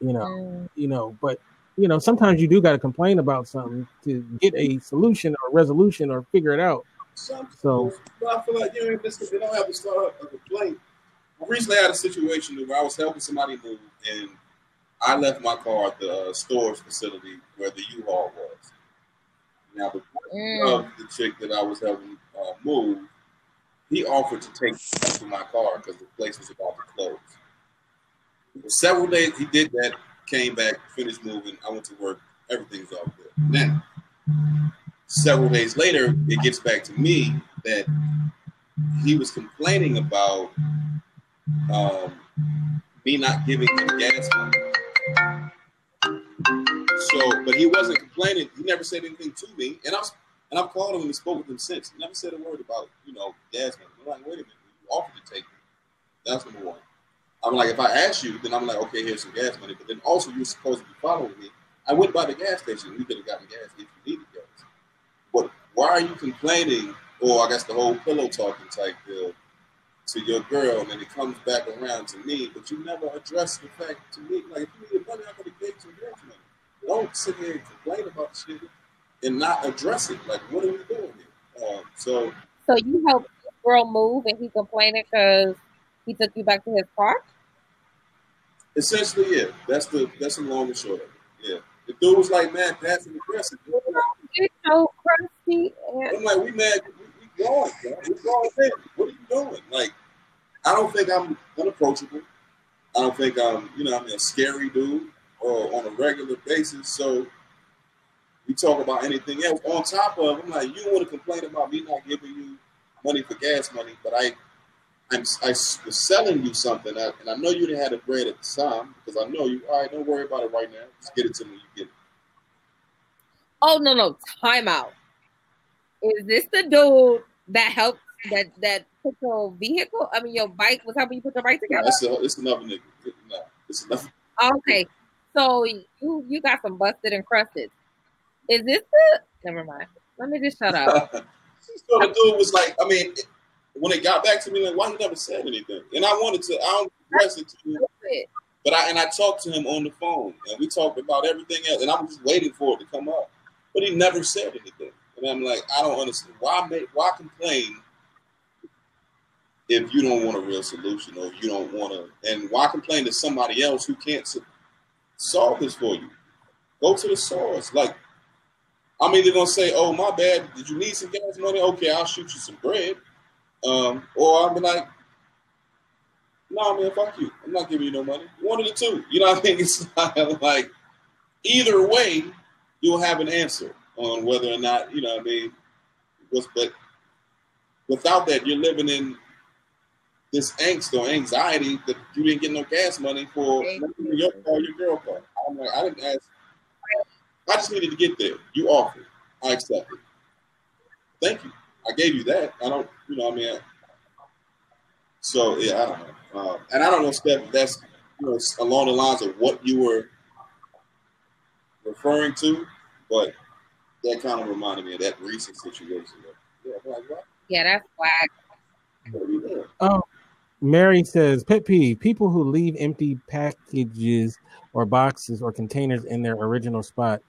you know. But you know, sometimes you do got to complain about something to get a solution or a resolution or figure it out. So I feel like they don't have to start a complaint. I recently had a situation where I was helping somebody move, and I left my car at the storage facility where the U-Haul was. Now, the chick that I was helping move, he offered to take me to my car because the place was about to close. For several days, he did that, came back, finished moving. I went to work. Everything's all good. Now, several days later, it gets back to me that he was complaining about me not giving him gas money. So, but he wasn't complaining. He never said anything to me, and I've called him and spoke with him since. He never said a word about, you know, gas money. I'm like, wait a minute, you offered to take me. That's number one. I'm like, if I ask you, then I'm like, okay, here's some gas money. But then also, you're supposed to be following me. I went by the gas station. We could have gotten gas if you needed gas. But why are you complaining? Or I guess the whole pillow talking type deal to your girl, and then it comes back around to me, but you never address the fact to me. Like, if you need money, I'm going to give you your money. Don't sit here and complain about shit and not address it. Like, what are we doing here? So you helped the girl move, and he complained because he took you back to his car? Essentially, yeah. That's the long and short of it. Yeah. The dude was like, man, that's an aggressive. You're so crusty. I'm like, we mad. We going, man. We going in. What are you doing? Like, I don't think I'm unapproachable. I don't think I'm, you know, I'm a scary dude or on a regular basis. So we talk about anything else. On top of, I'm like, you want to complain about me not giving you money for gas money, but I was selling you something, and I know you didn't have the bread at the time because I know you. All right, don't worry about it right now. Just get it to me. You get it. Oh no! Time out. Is this the dude that helped that put your vehicle? I mean, your bike was helping you put your bike together. It's another nigga. No, it's another. Okay, so you got some busted and crusted. Is this the? Never mind. Let me just shut up. So the dude was like, I mean. When it got back to me, like, why you never said anything? And I wanted to, I don't address it to you, but I talked to him on the phone, and we talked about everything else, and I was just waiting for it to come up, but he never said anything. And I'm like, I don't understand. Why complain if you don't want a real solution, or you don't want to, and why complain to somebody else who can't solve this for you? Go to the source. Like, I'm either going to say, oh, my bad, did you need some gas money? Okay, I'll shoot you some bread. Or I'll be like, nah, man, fuck you. I'm not giving you no money. One of the two. You know what I mean? It's like, either way, you'll have an answer on whether or not, you know what I mean? But without that, you're living in this angst or anxiety that you didn't get no gas money for your car, your girl car. I'm like, I didn't ask. I just needed to get there. You offered. I accepted. Thank you. I gave you that. I don't, you know what I mean? So, yeah, I don't know. And I don't know, Steph, if that's, you know, along the lines of what you were referring to, but that kind of reminded me of that recent situation. Yeah, that's whack. Oh, Mary says, pet peeve, people who leave empty packages or boxes or containers in their original spot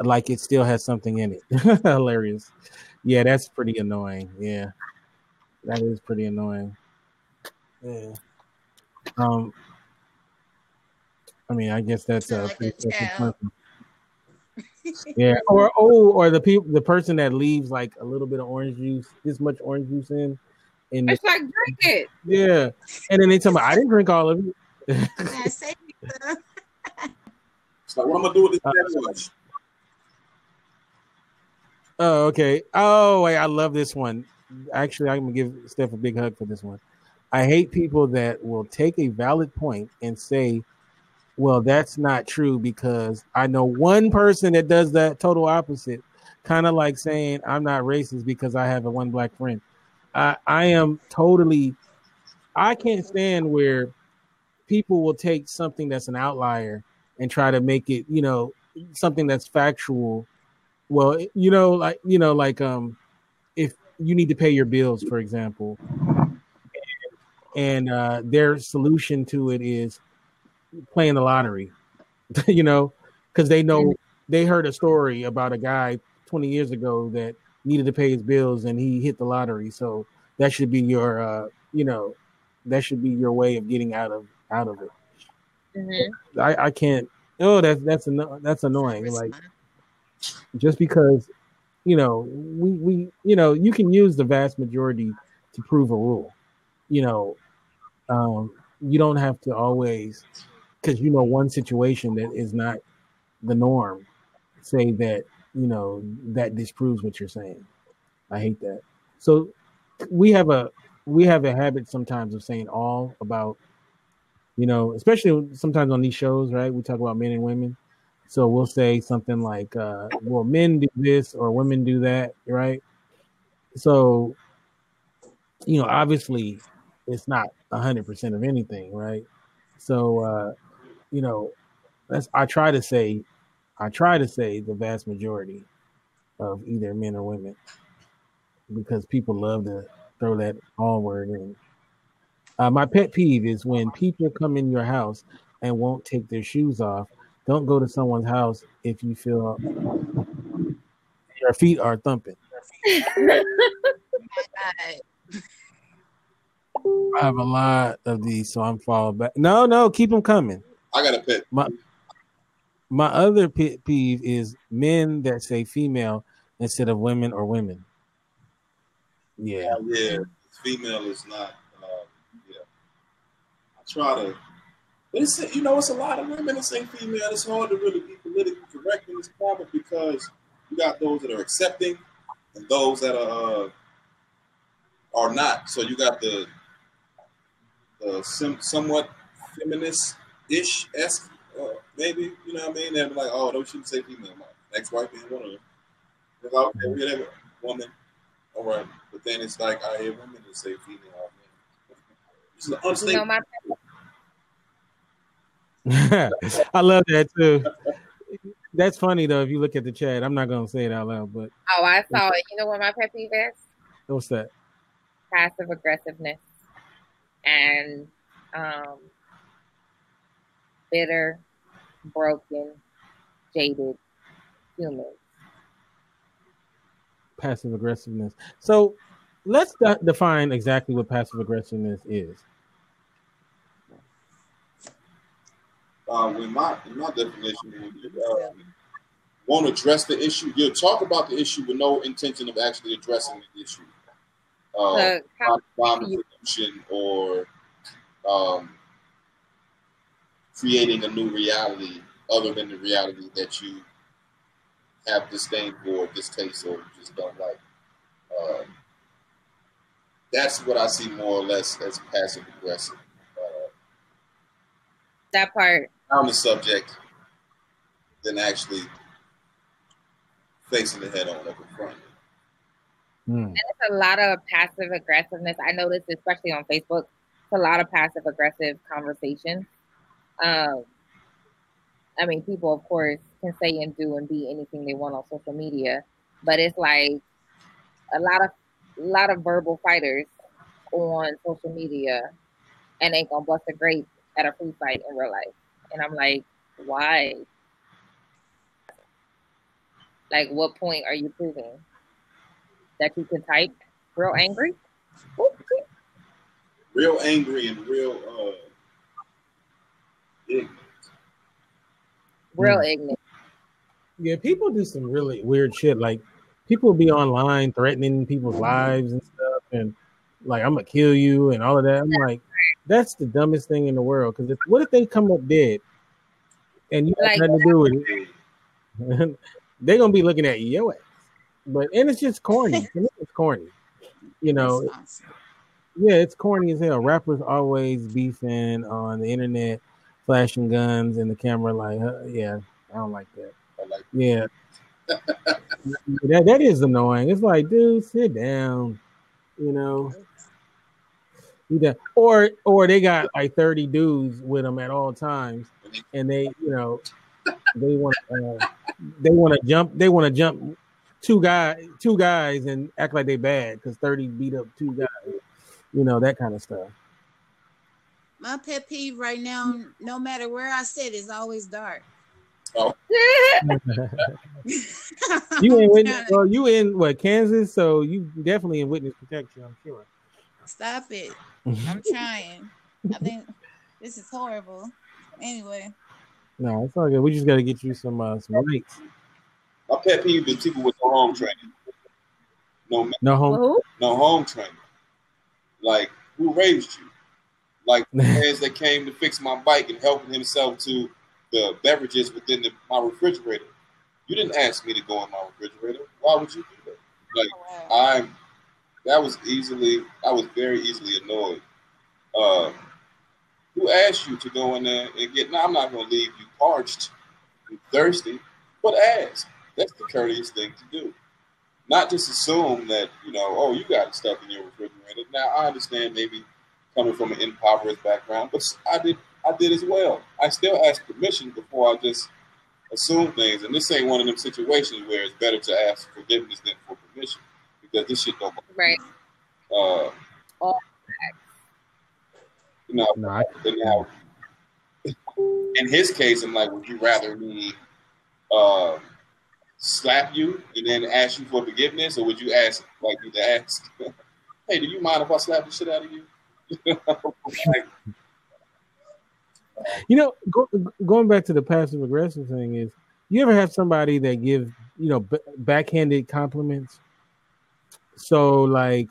like it still has something in it. Hilarious. Yeah, that's pretty annoying. Yeah, that is pretty annoying. Yeah. I mean, I guess that's pretty person. Yeah. Or the person that leaves like a little bit of orange juice, this much orange juice in, and it's like drink it. Yeah, and then they tell me I didn't drink all of it. It's like, what am I gonna do with this sandwich? Oh, okay. Oh, I love this one. Actually, I'm going to give Steph a big hug for this one. I hate people that will take a valid point and say, well, that's not true because I know one person that does that total opposite. kind of like saying I'm not racist because I have a one black friend. I am totally, I can't stand where people will take something that's an outlier and try to make it, you know, something that's factual. Well, you know, like if you need to pay your bills, for example, and their solution to it is playing the lottery, you know, because they know they heard a story about a guy 20 years ago that needed to pay his bills and he hit the lottery. So that should be your, you know, that should be your way of getting out of it. Mm-hmm. I can't. Oh, that's annoying. Like just because, you know, we you know, you can use the vast majority to prove a rule. You know, you don't have to always, because you know one situation that is not the norm, say that, you know, that disproves what you're saying. I hate that. So we have a habit sometimes of saying all about, you know, especially sometimes on these shows, right? We talk about men and women. So we'll say something like, well, men do this or women do that, right? So, you know, obviously it's not 100% of anything, right? So, you know, that's, I try to say the vast majority of either men or women, because people love to throw that all word in. My pet peeve is when people come in your house and won't take their shoes off. Don't go to someone's house if you feel your feet are thumping. I have a lot of these, so I'm falling back. No, keep them coming. I got a pet. My other pet peeve is men that say female instead of women or women. Yeah. Female is not. But it's, you know, it's a lot of women that say female. It's hard to really be politically correct in this climate because you got those that are accepting and those that are not. So you got the somewhat feminist-ish-esque, maybe, you know what I mean? They're like, oh, don't you say female. My ex-wife being one of them. It's out there, we have a woman. All right. But then it's like, I hear women that say female. It's an unstable. I love that too. That's funny though. If you look at the chat, I'm not gonna say it out loud, but I saw it. You know what my pet peeve is? What's that? Passive aggressiveness and bitter, broken, jaded humans. Passive aggressiveness. So let's define exactly what passive aggressiveness is. In my definition, won't address the issue. You'll talk about the issue with no intention of actually addressing the issue. Solution or creating a new reality other than the reality that you have disdain for, distaste, or just don't like. That's what I see more or less as passive aggressive. That part. On the subject than actually facing the head on up in front of you. And it's a lot of passive aggressiveness. I noticed, especially on Facebook, it's a lot of passive aggressive conversation. I mean, people, of course, can say and do and be anything they want on social media, but it's like a lot of verbal fighters on social media and ain't gonna bust a grape at a food fight in real life. And I'm like, why? Like, what point are you proving? That you can type real angry? Real angry and real ignorant. Real ignorant. Yeah, people do some really weird shit. Like, people be online threatening people's lives and stuff, and like, I'm gonna kill you and all of that. I'm like, that's the dumbest thing in the world. Because what if they come up dead and you have nothing to do with it? They're gonna be looking at your ass. And it's just corny. It's corny. You know, yeah, it's corny as hell. Rappers always beefing on the internet, flashing guns in the camera. Like, yeah, I don't like that. Yeah. That is annoying. It's like, dude, sit down. You know. Or they got like 30 dudes with them at all times, and they, you know, they want to jump two guys and act like they bad because 30 beat up two guys, you know, that kind of stuff. My pet peeve right now, no matter where I sit, is always dark. Oh. You in what, Kansas? So you definitely in witness protection, I'm sure. Stop it. I'm trying. I think this is horrible. Anyway. No, it's all good. We just got to get you some lights. My pet peeve is people with no home training. No home training. Like, who raised you? Like, the guys that came to fix my bike and helping himself to the beverages within my refrigerator. You didn't ask me to go in my refrigerator. Why would you do that? Like, oh, wow. I was very easily annoyed. Who asked you to go in there and I'm not going to leave you parched and thirsty, but ask. That's the courteous thing to do. Not just assume that, you know, oh, you got stuff in your refrigerator. Now, I understand maybe coming from an impoverished background, but I did as well. I still ask permission before I just assume things. And this ain't one of them situations where it's better to ask for forgiveness than for permission. That this shit don't right. In his case, I'm like, would you rather me slap you and then ask you for forgiveness, or would you ask hey, do you mind if I slap the shit out of you? You know, going back to the passive aggressive thing is, you ever have somebody that gives, you know, backhanded compliments? So, like,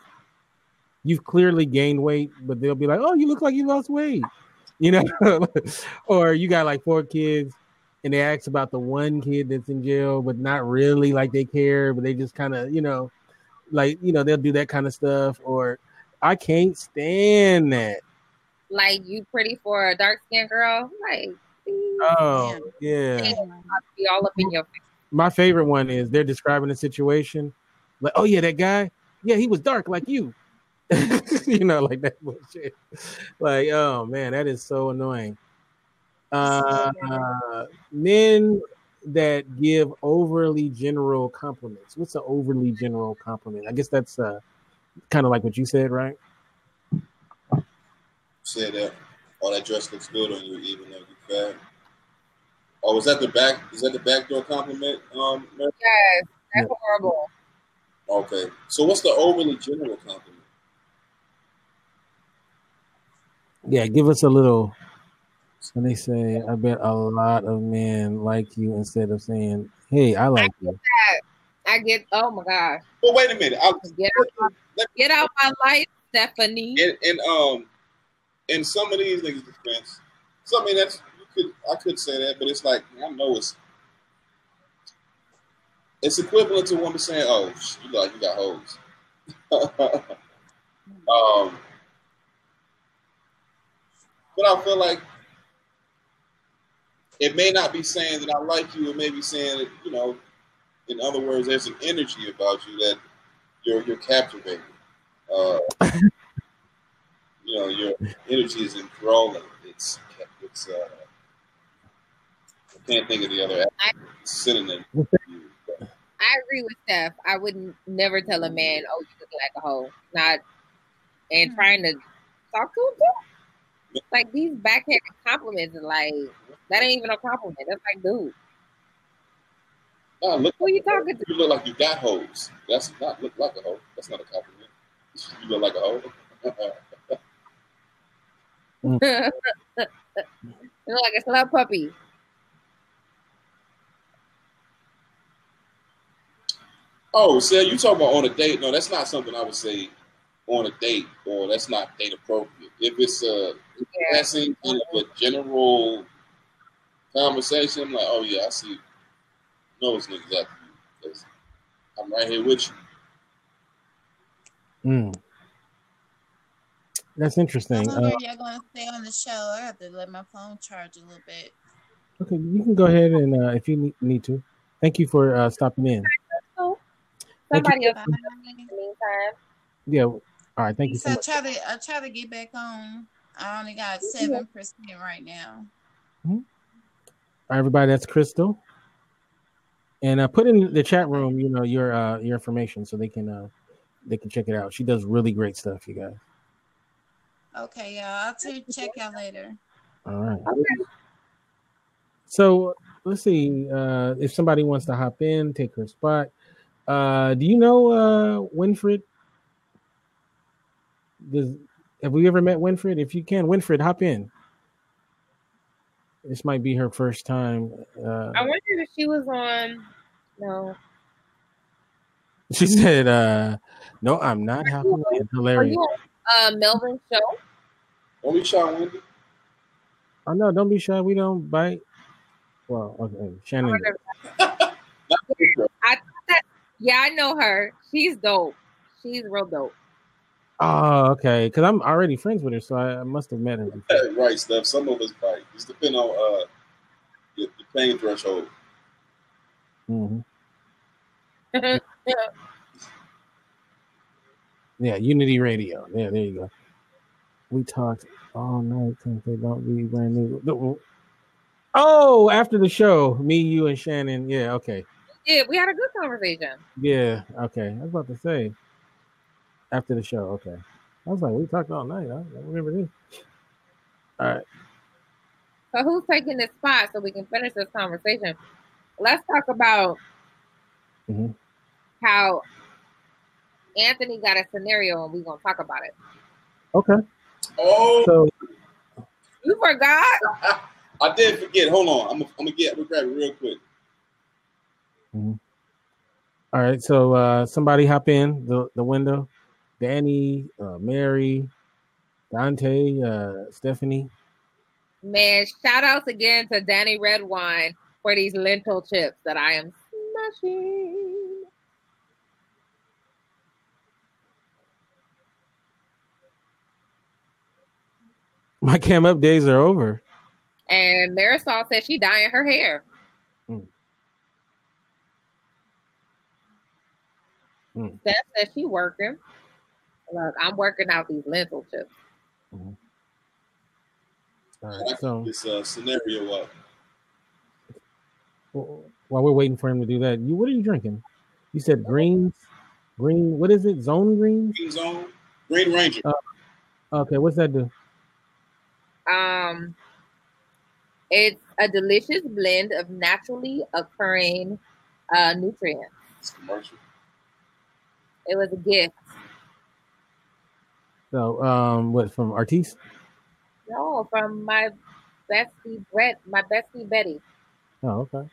you've clearly gained weight, but they'll be like, oh, you look like you lost weight, you know? Or you got, like, 4 kids, and they ask about the one kid that's in jail, but not really, like, they care, but they just kind of, you know, like, you know, they'll do that kind of stuff. Or I can't stand that. Like, you pretty for a dark-skinned girl? Like, oh, yeah. Be all up in your face. My favorite one is they're describing a situation. Like, oh, yeah, that guy. Yeah, he was dark like you. You know, like that bullshit. Like, oh, man, that is so annoying. Men that give overly general compliments. What's an overly general compliment? I guess that's kind of like what you said, right? Say that. Oh, that dress looks good on you, even though you're fat. Oh, was that the back? Is that the backdoor compliment? Yes, that's horrible. Okay, so what's the overly general compliment? Yeah, give us a little. When they say, I bet a lot of men like you, instead of saying, hey, I like you. I get, oh my gosh. Well, wait a minute. Get out my life, Stephanie. And some of these niggas' defense, so I mean, I could say that, but it's like, I know it's equivalent to a woman saying, oh, you look like you got hoes. But I feel like it may not be saying that I like you. It may be saying that, you know, in other words, there's an energy about you that you're captivating. You know, your energy is enthralling. It's I can't think of the other synonym. I agree with Steph. I would never tell a man, oh, you look like a hoe. Trying to talk to him. Like, these backhanded compliments are like, that ain't even a compliment. That's like, dude. Who are you talking to? You look like you got hoes. That's not look like a hoe. That's not a compliment. You look like a hoe. You look like a slut puppy. Oh, so you talking about on a date? No, that's not something I would say on a date, or that's not date appropriate. If it's passing kind of a general conversation, I'm like, oh yeah, I see those niggas after you. I'm right here with you. That's interesting. I wonder if y'all gonna stay on the show. I have to let my phone charge a little bit. Okay, you can go ahead and if you need to. Thank you for stopping in. Somebody else in the meantime. Yeah. All right. Thank you so much. I try to get back on. I only got 7% right now. Mm-hmm. All right, everybody. That's Crystal. And put in the chat room, you know, your information so they can check it out. She does really great stuff, you guys. Okay, y'all. I'll check y'all later. All right. Okay. So let's see if somebody wants to hop in, take her spot. Do you know Winfred? Have we ever met Winfred? If you can, Winfred, hop in. This might be her first time. I wondered if she was on. No. She said, "No, I'm not happy." Hilarious. Are you on Melvin's show? Don't be shy, Wendy. Oh no, don't be shy. We don't bite. Well, okay, Shannon. I know her. She's dope. She's real dope. Oh, okay. Because I'm already friends with her, so I must have met her. Yeah, right, Steph. Some of us bite. Just depend on the pain threshold. Mm-hmm. Yeah, Unity Radio. Yeah, there you go. We talked all night. They don't be brand new. Oh, after the show, me, you, and Shannon. Yeah, okay. Yeah, we had a good conversation. Yeah, okay. I was about to say. After the show, okay. I was like, we talked all night. I don't remember this. All right. So who's taking this spot so we can finish this conversation? Let's talk about how Anthony got a scenario, and we're going to talk about it. Okay. Oh. So, you forgot? I did forget. Hold on. I'm going to grab it real quick. Mm-hmm. All right. So somebody hop in the window. Danny, Mary, Dante, Stephanie. Man, shout outs again to Danny Redwine for these lentil chips that I am smashing. My cam up days are over. And Marisol said she dyeing her hair. Steph said she working. Look, I'm working out these lentil chips. Mm-hmm. All right, so this scenario up. While we're waiting for him to do that, what are you drinking? You said greens, green. What is it? Zone green. Green zone. Green Ranger. Okay, what's that do? It's a delicious blend of naturally occurring nutrients. It's commercial. It was a gift. So, what from Artis? No, from my bestie Brett, my bestie Betty. Oh, okay.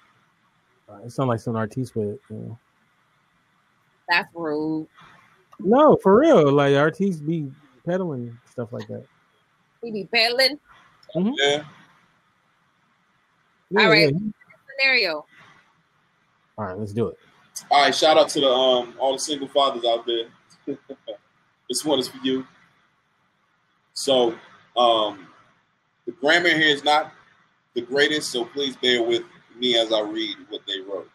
It sounds like some Artis with it. Yeah. That's rude. No, for real. Like Artis be peddling stuff like that. He be peddling. Mm-hmm. Yeah. All right. Yeah. Scenario. All right, let's do it. All right. Shout out to the all the single fathers out there. This one is for you. So the grammar here is not the greatest, so please bear with me as I read what they wrote.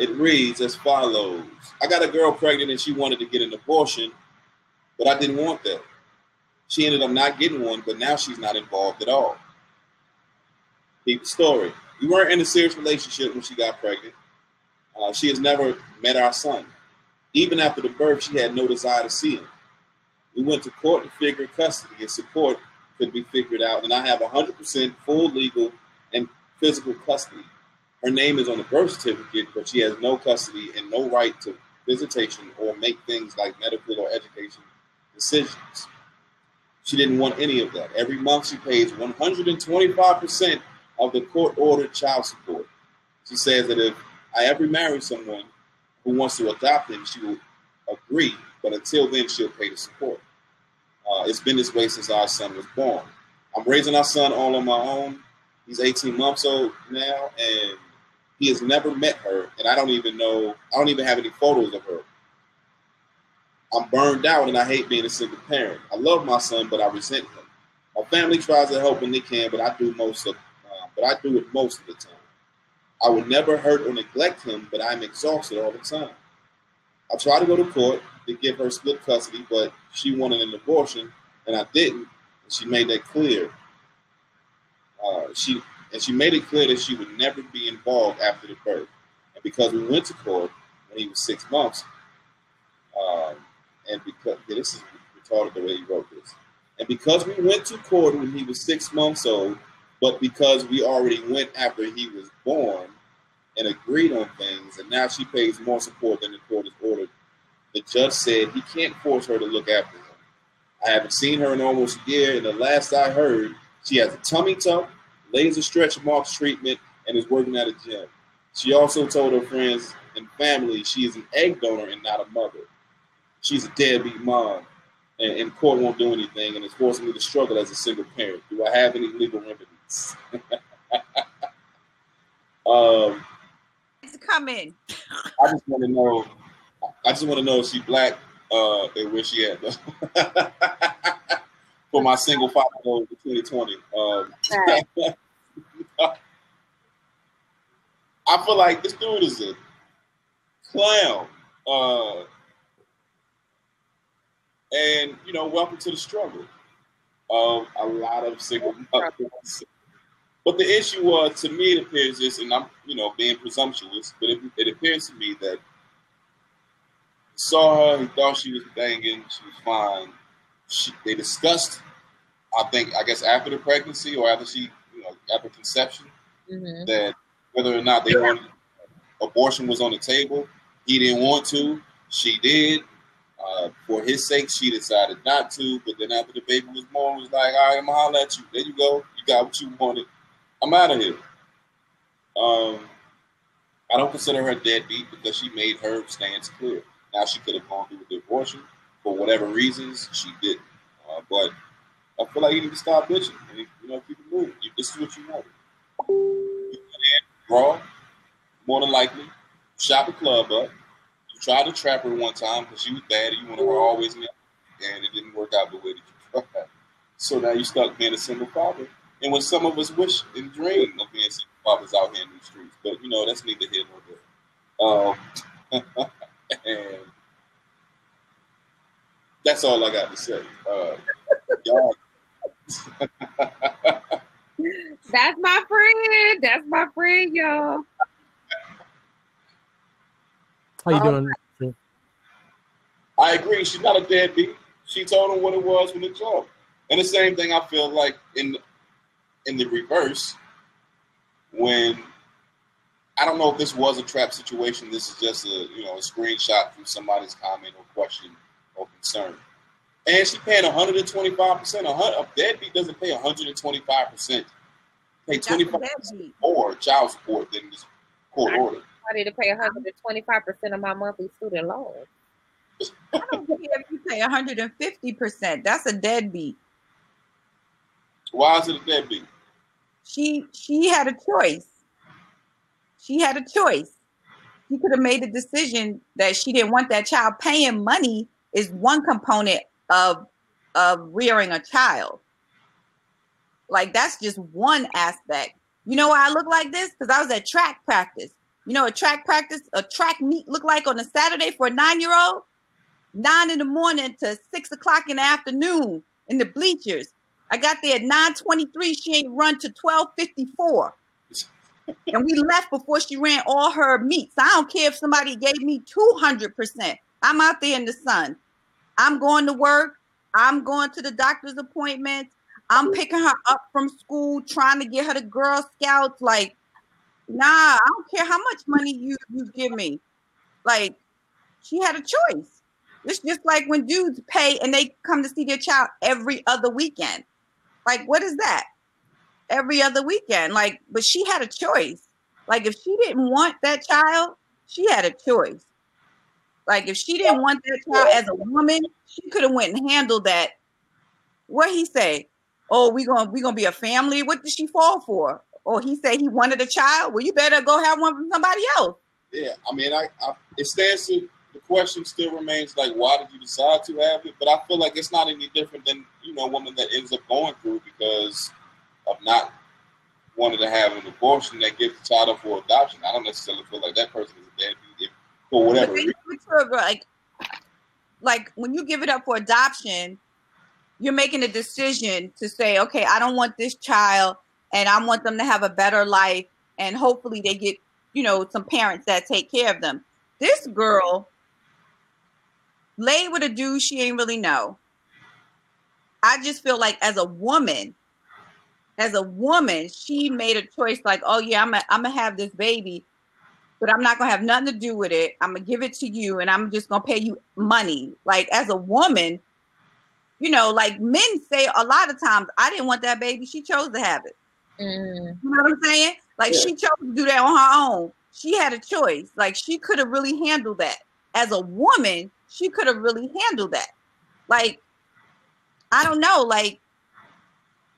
It reads as follows. I got a girl pregnant and she wanted to get an abortion, but I didn't want that. She ended up not getting one, but now she's not involved at all. Deep story. We weren't in a serious relationship when she got pregnant. She has never met our son. Even after the birth, she had no desire to see him. We went to court to figure custody and support could be figured out, and I have 100% full legal and physical custody. Her name is on the birth certificate, but she has no custody and no right to visitation or make things like medical or education decisions. She didn't want any of that. Every month she pays 125% of the court-ordered child support. She says that if I ever marry someone who wants to adopt him, she will agree, but until then, she'll pay the support. It's been this way since our son was born. I'm raising our son all on my own. He's 18 months old now, and he has never met her, and I don't even have any photos of her. I'm burned out, and I hate being a single parent. I love my son, but I resent him. My family tries to help when they can, but I do it most of the time. I will never hurt or neglect him, but I'm exhausted all the time. I tried to go to court to give her split custody, but she wanted an abortion, and I didn't. And she made that clear. She made it clear that she would never be involved after the birth. And because we went to court when he was 6 months, this is retarded the way he wrote this. And because we went to court when he was 6 months old, but because we already went after he was born and agreed on things, and now she pays more support than the court has ordered, the judge said he can't force her to look after him. I haven't seen her in almost a year, and the last I heard, she has a tummy tuck, laser stretch marks treatment, and is working at a gym. She also told her friends and family she is an egg donor and not a mother. She's a deadbeat mom, and court won't do anything, and it's forcing me to struggle as a single parent. Do I have any legal remedies? Come in. I just want to know if she's black and where she at. For my single 5-year-old for 2020. I feel like this dude is a clown. And, you know, welcome to the struggle of a lot of single mothers. But the issue was, to me, it appears this, and I'm, you know, being presumptuous, but it appears to me that he saw her, he thought she was banging, she was fine. They discussed, I guess after the pregnancy or after she, you know, after conception, mm-hmm. that whether or not they wanted abortion was on the table. He didn't want to, she did. For his sake, she decided not to, but then after the baby was born, was like, all right, I'm gonna holler at you. There you go. You got what you wanted. I'm out of here. I don't consider her deadbeat because she made her stance clear. Now she could have gone through with the abortion for whatever reasons. She didn't. But I feel like you need to stop bitching. I mean, you know, keep it moving. This is what you wanted. You went in raw, more than likely. Shop a club up. Tried to trap her one time because she was bad and you wanted her always, and it didn't work out the way that you tried. So now you're stuck being a single father. And when some of us wish and dream of being single fathers out here in the streets, but you know, that's neither here nor there. And that's all I got to say. Y'all. That's my friend. That's my friend, y'all. How you doing? I agree. She's not a deadbeat. She told him what it was when it talked. And the same thing I feel like in the reverse, when I don't know if this was a trap situation. This is just a screenshot from somebody's comment or question or concern. And she's paying 125%. A deadbeat doesn't pay 125%. Pay 25% more child support than this court order. I need to pay 125% of my monthly student loan. I don't care if you pay 150%. That's a deadbeat. Why is it a deadbeat? She had a choice. She had a choice. She could have made the decision that she didn't want that child. Paying money is one component of rearing a child. Like, that's just one aspect. You know why I look like this? Because I was at track practice. You know, a track meet look like on a Saturday for a 9-year-old? 9 in the morning to 6 o'clock in the afternoon in the bleachers. I got there at 9:23. She ain't run to 12:54. And we left before she ran all her meets. I don't care if somebody gave me 200%. I'm out there in the sun. I'm going to work. I'm going to the doctor's appointments. I'm picking her up from school, trying to get her to Girl Scouts, like, nah, I don't care how much money you give me. Like, she had a choice. It's just like when dudes pay and they come to see their child every other weekend. Like, what is that? Every other weekend. Like, but she had a choice. Like, if she didn't want that child, she had a choice. Like, if she didn't want that child as a woman, she could have went and handled that. What he say? Oh, we gonna be a family? What did she fall for? Or he said he wanted a child. Well, you better go have one from somebody else. Yeah, I mean, I it stands to the question still remains, like, why did you decide to have it? But I feel like it's not any different than, you know, a woman that ends up going through because of not wanted to have an abortion that gives the child up for adoption. I don't necessarily feel like that person is dead for whatever reason. Like when you give it up for adoption, you're making a decision to say, okay, I don't want this child and I want them to have a better life. And hopefully they get, you know, some parents that take care of them. This girl laid with a dude she ain't really know. I just feel like as a woman, she made a choice like, oh yeah, I'm gonna have this baby, but I'm not gonna have nothing to do with it. I'm gonna give it to you and I'm just gonna pay you money. Like as a woman, you know, like men say a lot of times, I didn't want that baby. She chose to have it. Mm. You know what I'm saying? Like she chose to do that on her own. She had a choice. Like she could have really handled that. As a woman, she could have really handled that. Like, I don't know. Like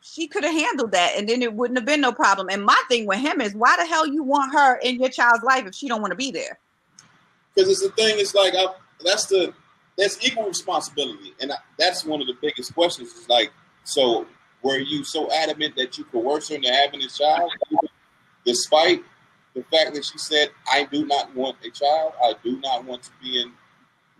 she could have handled that and then it wouldn't have been no problem. And my thing with him is why the hell you want her in your child's life if she don't want to be there? Because it's the thing. It's like, that's equal responsibility. And that's one of the biggest questions is like, so were you so adamant that you coerced her into having a child? Despite the fact that she said, I do not want a child. I do not want to be in,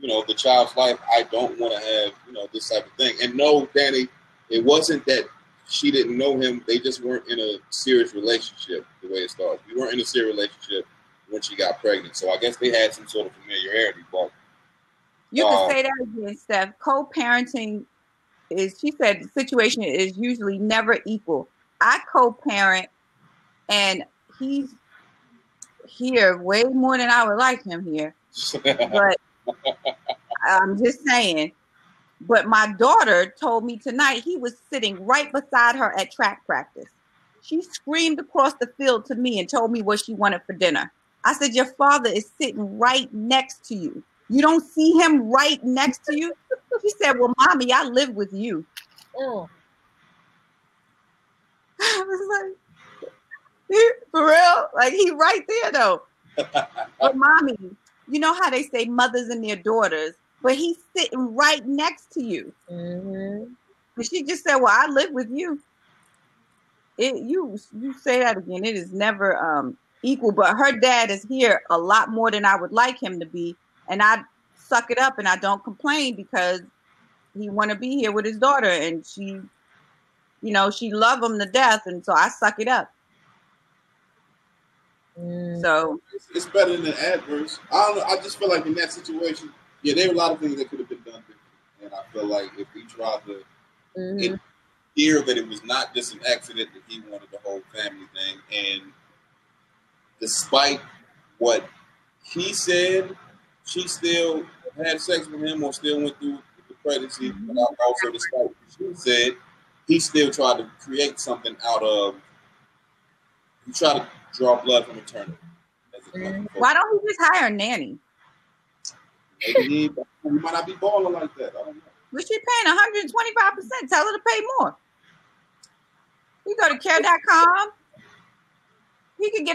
you know, the child's life. I don't want to have, you know, this type of thing. And no, Danny, it wasn't that she didn't know him. They just weren't in a serious relationship the way it started. We weren't in a serious relationship when she got pregnant. So I guess they had some sort of familiarity. But you can say that again, Steph. Co-parenting is, she said, the situation is usually never equal. I co-parent and he's here way more than I would like him here. But I'm just saying. But my daughter told me tonight he was sitting right beside her at track practice. She screamed across the field to me and told me what she wanted for dinner. I said, your father is sitting right next to you. You don't see him right next to you? She said, well, mommy, I live with you. Oh. I was like, for real? Like he right there though. But mommy, you know how they say mothers and their daughters, but he's sitting right next to you. Mm-hmm. And she just said, well, I live with you. You say that again. It is never equal, but her dad is here a lot more than I would like him to be. And I suck it up and I don't complain because he want to be here with his daughter and she, you know, she love him to death. And so I suck it up. So it's better than adverse. I don't know. I just feel like in that situation, yeah, there were a lot of things that could have been done differently. And I feel like if we tried to hear that it was not just an accident, that he wanted the whole family thing. And despite what he said, she still had sex with him or still went through the pregnancy. But also despite what she said, he still tried to create something out of, he tried to draw blood from eternity. Why don't we just hire a nanny? Maybe we might not be balling like that. I don't know. But she paying 125%. Tell her to pay more. You go to care.com. He could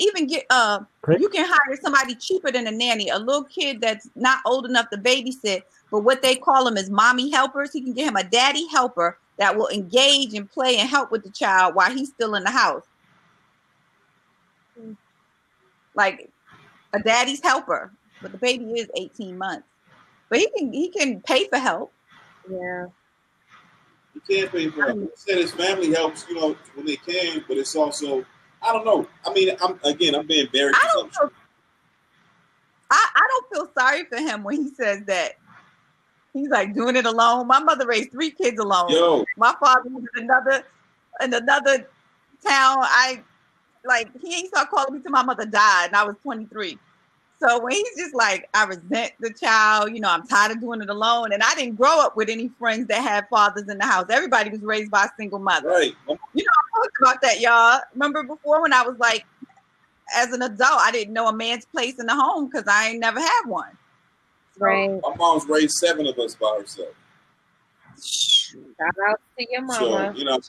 even get you can hire somebody cheaper than a nanny, a little kid that's not old enough to babysit, but what they call them is mommy helpers. He can get him a daddy helper that will engage and play and help with the child while he's still in the house. Like a daddy's helper, but the baby is 18 months. But he can pay for help. Yeah, he can pay for help. He said his family helps, you know, when they can. But it's also, I don't know. I mean, I'm being very. I don't feel sorry for him when he says that. He's like doing it alone. My mother raised 3 kids alone. Yo. My father was in another town. Like he ain't start calling me till my mother died and I was 23. So when he's just like, I resent the child, you know, I'm tired of doing it alone. And I didn't grow up with any friends that had fathers in the house. Everybody was raised by a single mother. Right. You know, I talked about that, y'all. Remember before when I was like, as an adult, I didn't know a man's place in the home because I ain't never had one. Right. My mom's raised 7 of us by herself. Shout out to your mama. So, you know,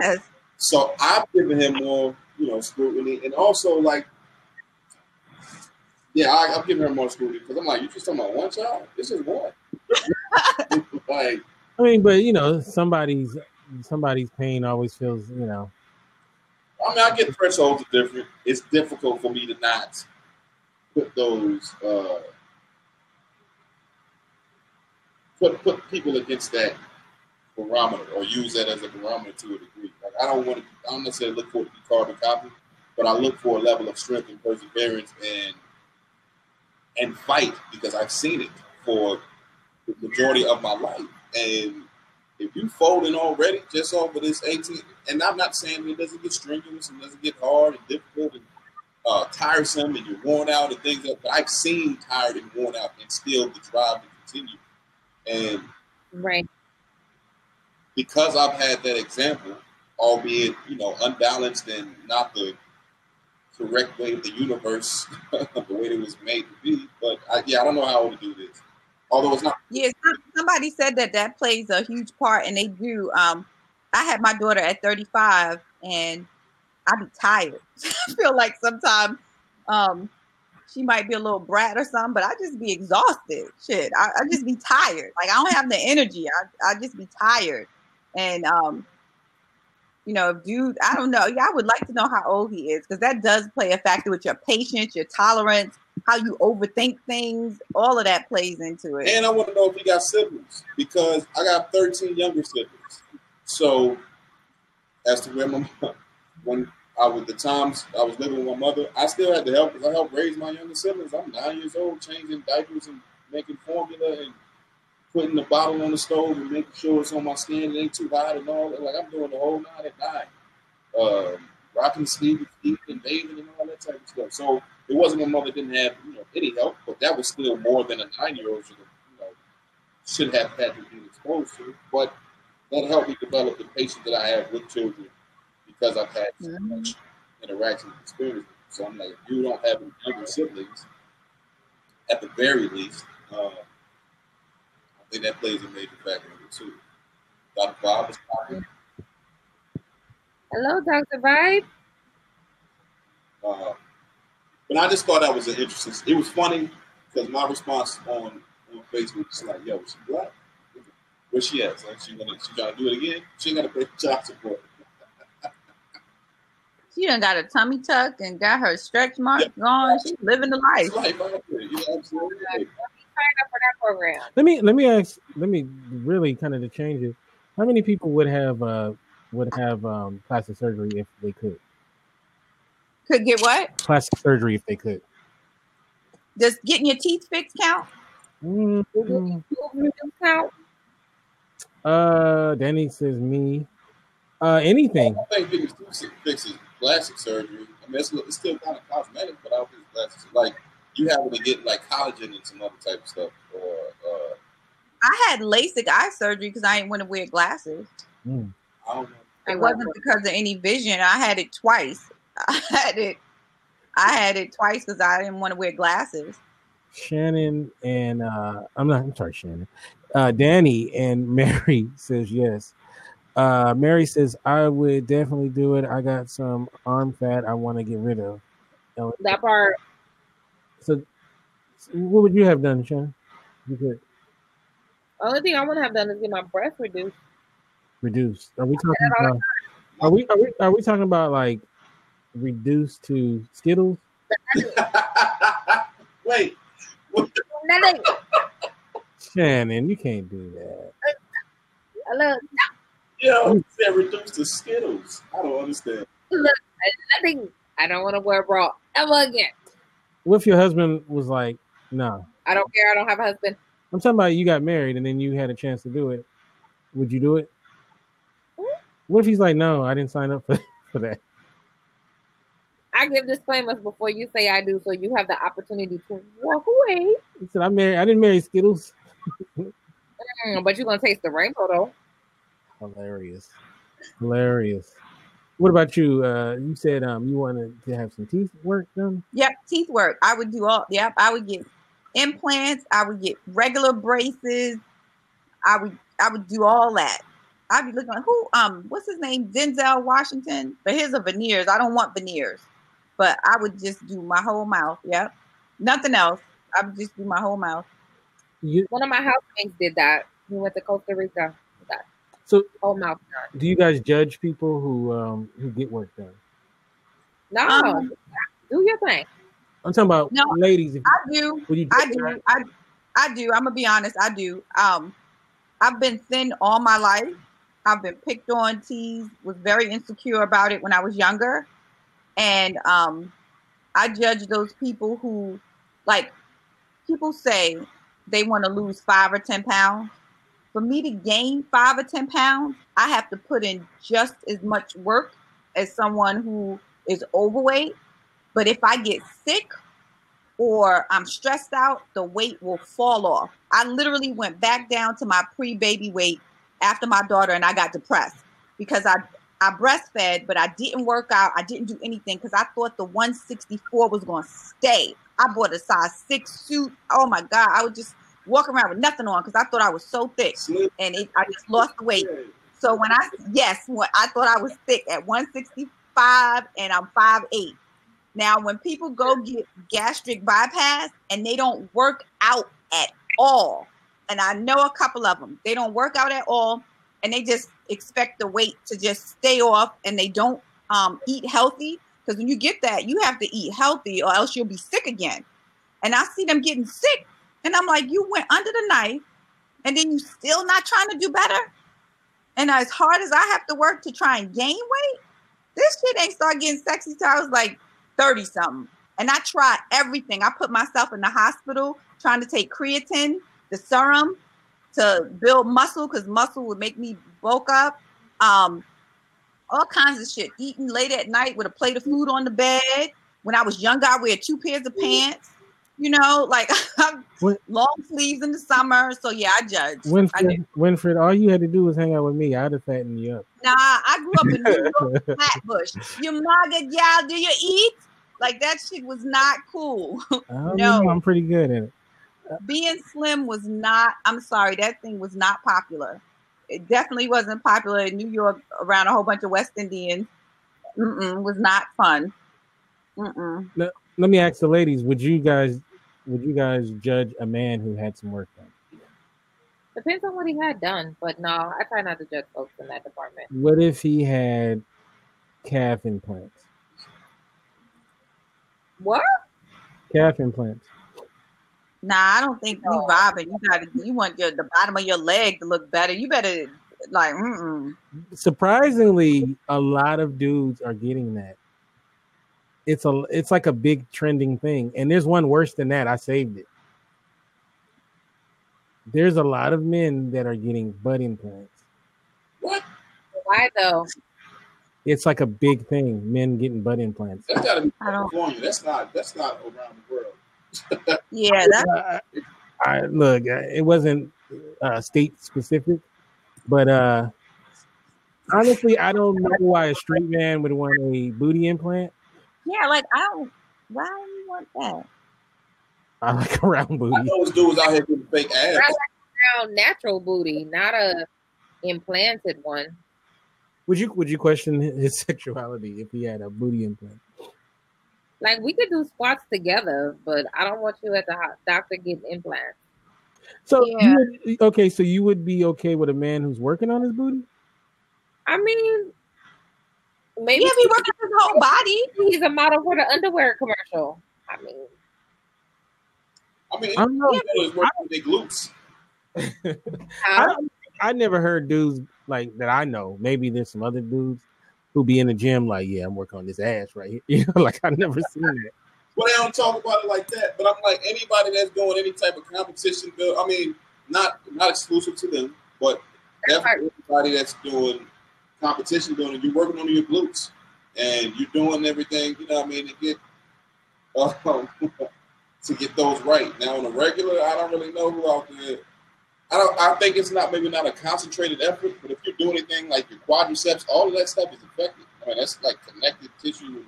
yes. So I've given him more, you know, scrutiny, and also like, yeah, I'm giving her more scrutiny because I'm like, you just talking about one child? This is one. Like, I mean, but you know, somebody's pain always feels, you know. I mean, I get thresholds are different. It's difficult for me to not put those put people against that barometer or use that as a barometer to a degree. Like I don't necessarily look for it to be carbon copy, but I look for a level of strength and perseverance and fight because I've seen it for the majority of my life. And if you folding already just over this 18, and I'm not saying it doesn't get strenuous and doesn't get hard and difficult and tiresome and you're worn out and things like that, but I've seen tired and worn out and still the drive to continue. And right, because I've had that example, albeit, you know, unbalanced and not the correct way of the universe, the way it was made to be. But I don't know how I would do this. Although it's not. Yeah, somebody said that plays a huge part, and they do. I had my daughter at 35, and I be tired. I feel like sometimes she might be a little brat or something, but I just be exhausted. Shit, I just be tired. Like I don't have the energy. I just be tired, and you know, dude, I don't know. Yeah, I would like to know how old he is because that does play a factor with your patience, your tolerance, how you overthink things. All of that plays into it. And I want to know if he got siblings because I got 13 younger siblings. So as to where my mom, when I was the times I was living with my mother, I still had to help because I helped raise my younger siblings. I'm 9 years old, changing diapers and making formula and putting the bottle on the stove and making sure it's on my skin. It ain't too hot and all. Like I'm doing the whole 9 at 9. Rocking sleep, eating, and bathing and all that type of stuff. So it wasn't my mother didn't have, you know, any help, but that was still more than a 9-year-old should have, you know, should have had to be exposed to. But that helped me develop the patience that I have with children because I've had so much interaction and experience. So I'm like, if you don't have younger siblings, at the very least, I think that plays a major factor in it too. Dr. Bob is talking. Hello, Dr. Vibe. But I just thought that was an interesting. It was funny because my response on Facebook was like, "Yo, she black? Where she at? Like she gotta do it again? She ain't gotta pay child support." She done got a tummy tuck and got her stretch marks gone. She's living the life. Yeah, absolutely. Sign up for that program. Let me really kind of to change it. How many people would have plastic surgery if they could? Could get what? Plastic surgery if they could. Does getting your teeth fixed count? Danny says me. Anything. I don't think getting fixes plastic surgery. I mean, it's still kind of cosmetic, but I don't think plastic like. You having to get like collagen and some other type of stuff, or I had LASIK eye surgery because I didn't want to wear glasses. I don't know. It wasn't because of any vision. I had it twice. I had it twice because I didn't want to wear glasses. Shannon and I'm sorry, Shannon. Danny and Mary says yes. Mary says I would definitely do it. I got some arm fat I want to get rid of. That part. So what would you have done, Shannon? You could. Only thing I would have done is get my breath reduced. Are we talking about like reduced to Skittles? Wait. Shannon, you can't do that. Look. Yeah, you said reduced to Skittles. I don't understand. Look, I don't want to wear a bra ever again. What if your husband was like, no. I don't care. I don't have a husband. I'm talking about you got married and then you had a chance to do it. Would you do it? What if he's like, no, I didn't sign up for that? I give disclaimers before you say I do, so you have the opportunity to walk away. He said, I didn't marry Skittles. But you're going to taste the rainbow, though. Hilarious. What about you? You said you wanted to have some teeth work done? Yep, teeth work. I would do all. Yep, I would get implants. I would get regular braces. I would do all that. I'd be looking like who? What's his name? Denzel Washington. But his are veneers. I don't want veneers. But I would just do my whole mouth. Yep, nothing else. I would just do my whole mouth. One of my housemates did that. He went to Costa Rica. So, do you guys judge people who get work done? No, do your thing. I'm talking about ladies. I do. I'm gonna be honest. I do. I've been thin all my life. I've been picked on, teased, was very insecure about it when I was younger. And I judge those people who, like, people say they want to lose 5 or 10 pounds. For me to gain 5 or 10 pounds, I have to put in just as much work as someone who is overweight. But if I get sick or I'm stressed out, the weight will fall off. I literally went back down to my pre-baby weight after my daughter, and I got depressed because I breastfed, but I didn't work out. I didn't do anything because I thought the 164 was going to stay. I bought a size 6 suit. Oh, my God. I would just walk around with nothing on because I thought I was so thick, and I just lost the weight. So when I thought I was thick at 165, and I'm 5'8". Now, when people go get gastric bypass and they don't work out at all, and I know a couple of them, they don't work out at all, and they just expect the weight to just stay off, and they don't eat healthy. Because when you get that, you have to eat healthy or else you'll be sick again. And I see them getting sick, and I'm like, you went under the knife, and then you still not trying to do better? And as hard as I have to work to try and gain weight, this shit ain't start getting sexy till I was like 30-something. And I tried everything. I put myself in the hospital trying to take creatine, the serum, to build muscle because muscle would make me bulk up. All kinds of shit. Eating late at night with a plate of food on the bed. When I was younger, I wear 2 pairs of pants. You know, like long sleeves in the summer. So yeah, I judge. Winfred, all you had to do was hang out with me. I'd have fattened you up. Nah, I grew up in New York, Flatbush. Your mother, y'all, do you eat? Like that shit was not cool. No, I'm pretty good at it. Being slim was not. I'm sorry, that thing was not popular. It definitely wasn't popular in New York around a whole bunch of West Indians. Was not fun. No. Let me ask the ladies: Would you guys judge a man who had some work done? Depends on what he had done, but no, I try not to judge folks in that department. What if he had calf implants? What? Calf implants. Nah, I don't think you vibing. You want the bottom of your leg to look better. You better like. Surprisingly, a lot of dudes are getting that. It's like a big trending thing. And there's one worse than that. I saved it. There's a lot of men that are getting butt implants. What? Why though? It's like a big thing. Men getting butt implants. That's gotta be California. That's not around the world. Yeah. Look, it wasn't state specific, but honestly, I don't know why a straight man would want a booty implant. Yeah, like why do you want that? I like a round booty. I know dudes out here with fake ass. I like a round natural booty, not a implanted one. Would you question his sexuality if he had a booty implant? Like we could do squats together, but I don't want you at the doctor getting implants. So yeah. So you would be okay with a man who's working on his booty? I mean. Maybe he works his whole body. He's a model for the underwear commercial. I mean, I don't know. He's working with their glutes. I never heard dudes like that. I know. Maybe there's some other dudes who be in the gym like, yeah, I'm working on this ass right here. You know, like I've never seen that. Well, they don't talk about it like that. But I'm like anybody that's doing any type of competition. I mean, not exclusive to them, but definitely anybody that's doing. Competition doing it, you're working on your glutes and you're doing everything, you know what I mean, to get those right. Now on a regular, I don't really know who out there. I think it's not a concentrated effort, but if you do anything like your quadriceps, all of that stuff is affected. I mean, that's like connective tissue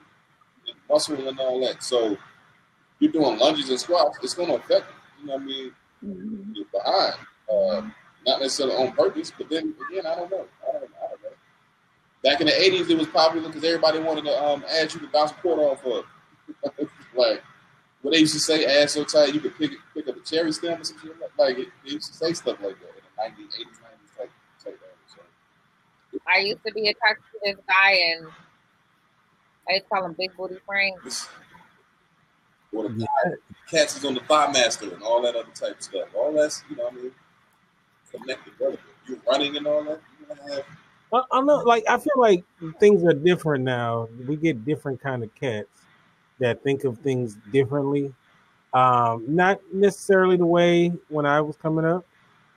and muscle and all that. So you're doing lunges and squats, it's gonna affect it. You know what I mean? Mm-hmm. You're behind. Not necessarily on purpose, but then again, I don't know. I don't know. Back in the 80s, it was popular because everybody wanted to ask you to bounce a quarter off of. Like, what they used to say, ass so tight, you could pick up a cherry stem or something like that. Like, they used to say stuff like that in the 90s, 80s, 90s, like that. So. I used to be attracted to this guy, and I just call them Big Booty Frank. Or the cats is on the bymaster and all that other type of stuff. All that's, you know what I mean, connected, brother. You're running and all that. You're gonna have. I know, like, I feel like things are different now. We get different kind of cats that think of things differently. Not necessarily the way when I was coming up,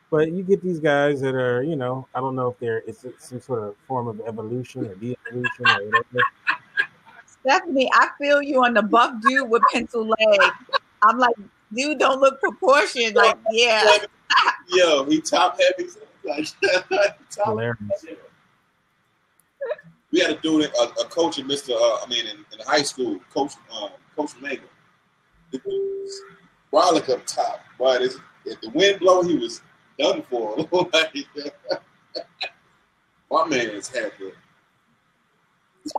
but you get these guys that are, you know, I don't know if they're, it's some sort of form of evolution or de-evolution or whatever. Stephanie, I feel you on the buff dude with pencil legs. I'm like, dude, don't look proportioned. Like, yeah. Yo, he top heavy. Like, top heavy. We had a dude, a coach in in high school, Coach Mango. The dude was rollick up top, but if the wind blow, he was done for. Like, my man is happy.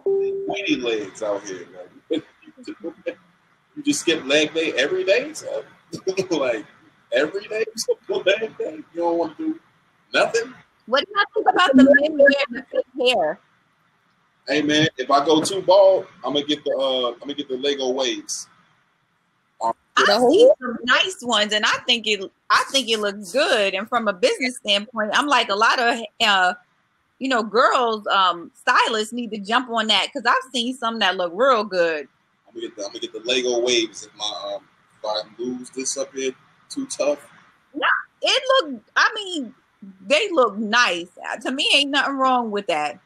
Weenie legs out here. Like, you just skip leg day every day, so like every day, leg day. You don't want to do nothing. What do you think about the leg hair and the fake hair? Hey man, if I go too bald, I'm gonna get the Lego waves. I see some nice ones, and I think it looks good. And from a business standpoint, I'm like a lot of girls, stylists need to jump on that because I've seen some that look real good. I'm gonna get the Lego waves if my if I lose this up here too tough. Nah, they look nice. To me, ain't nothing wrong with that.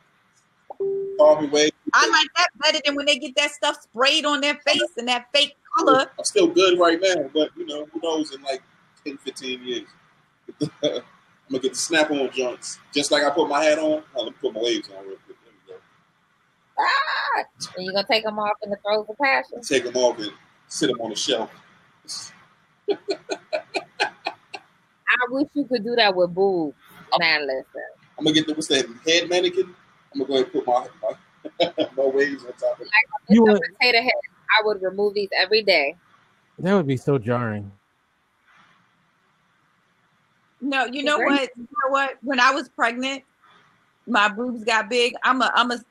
I like that better than when they get that stuff sprayed on their face and that fake color. I'm still good right now, but you know, who knows in like 10, 15 years. I'm gonna get the snap-on joints. Just like I put my hat on, I'm gonna put my waves on real quick. There we go. And you're gonna take them off in the throes of passion? Take them off and sit them on the shelf. I wish you could do that with boobs. Now listen. I'm gonna get the, what's that, head mannequin? I'm gonna go ahead and put my waves on top of it. You would, potato head, I would remove these every day. That would be so jarring. No, you know what? You know what? When I was pregnant, my boobs got big. I'm a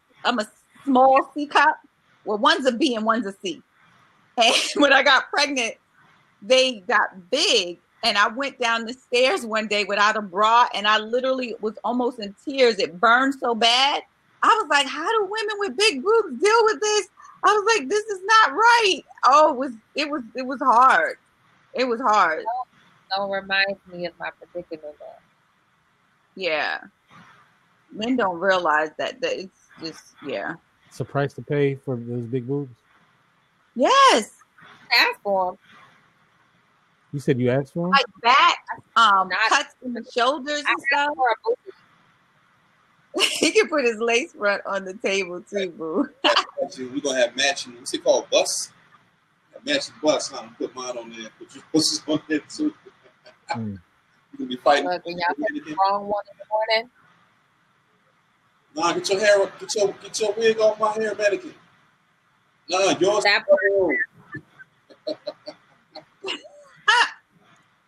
small C cup. Well, one's a B and one's a C. And when I got pregnant, they got big. And I went down the stairs one day without a bra, and I literally was almost in tears. It burned so bad. I was like, how do women with big boobs deal with this? I was like, this is not right. Oh, it was hard. It was hard. Don't remind me of my predicament. Yeah. Men don't realize that it's just, yeah. It's a price to pay for those big boobs? Yes. Ask for them. You said you asked for them? Like that, cuts in the shoulders and stuff. He can put his lace front on the table too, boo. We're gonna have matching. What's it called? Bus? A matching bus. I'm gonna put mine on there. Put your buses on there too. You gonna be fighting. Look, when y'all get the wrong one in the morning. Nah, get your hair up. Get your wig off my hair, mannequin. Nah, yours.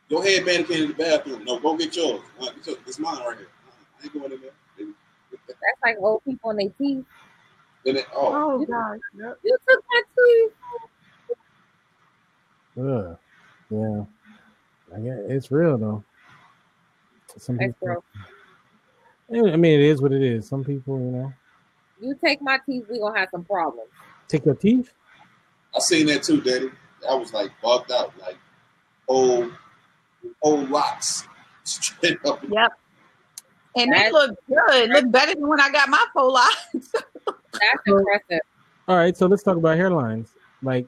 Go ahead, mannequin in the bathroom. No, go get yours. It's mine right here. I ain't going in there. That's like old people and their teeth. Oh gosh. Yep. You took my teeth. Yeah. I guess it's real though. Some people, that's real. I mean, it is what it is. Some people, you know. You take my teeth, we're gonna have some problems. Take your teeth? I seen that too, Daddy. I was like bugged out, like old rocks straight up. Yep. And that looked good. It looked better than when I got my full locks. That's impressive. All right, so let's talk about hairlines. Like,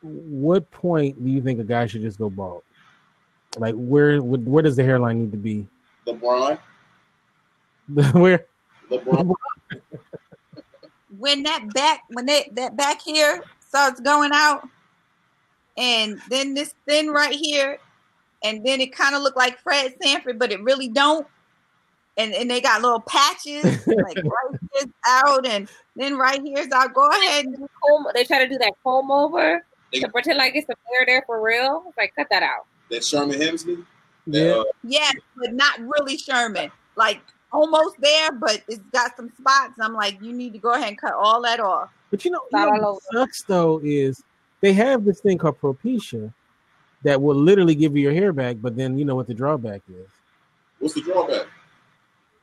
what point do you think a guy should just go bald? Like, where does the hairline need to be? LeBron. Where? LeBron. When that back hair starts going out, and then this thin right here, and then it kind of looked like Fred Sanford, but it really don't. And they got little patches, like right this out, and then right here's I'll go ahead and do comb. They try to do that comb over to pretend like it's a hair there for real. It's like, cut that out. That Sherman Hemsley? Yeah. Yes, but not really Sherman. Like almost there, but it's got some spots. I'm like, you need to go ahead and cut all that off. But you know what sucks though is they have this thing called Propecia that will literally give you your hair back, but then you know what the drawback is. What's the drawback?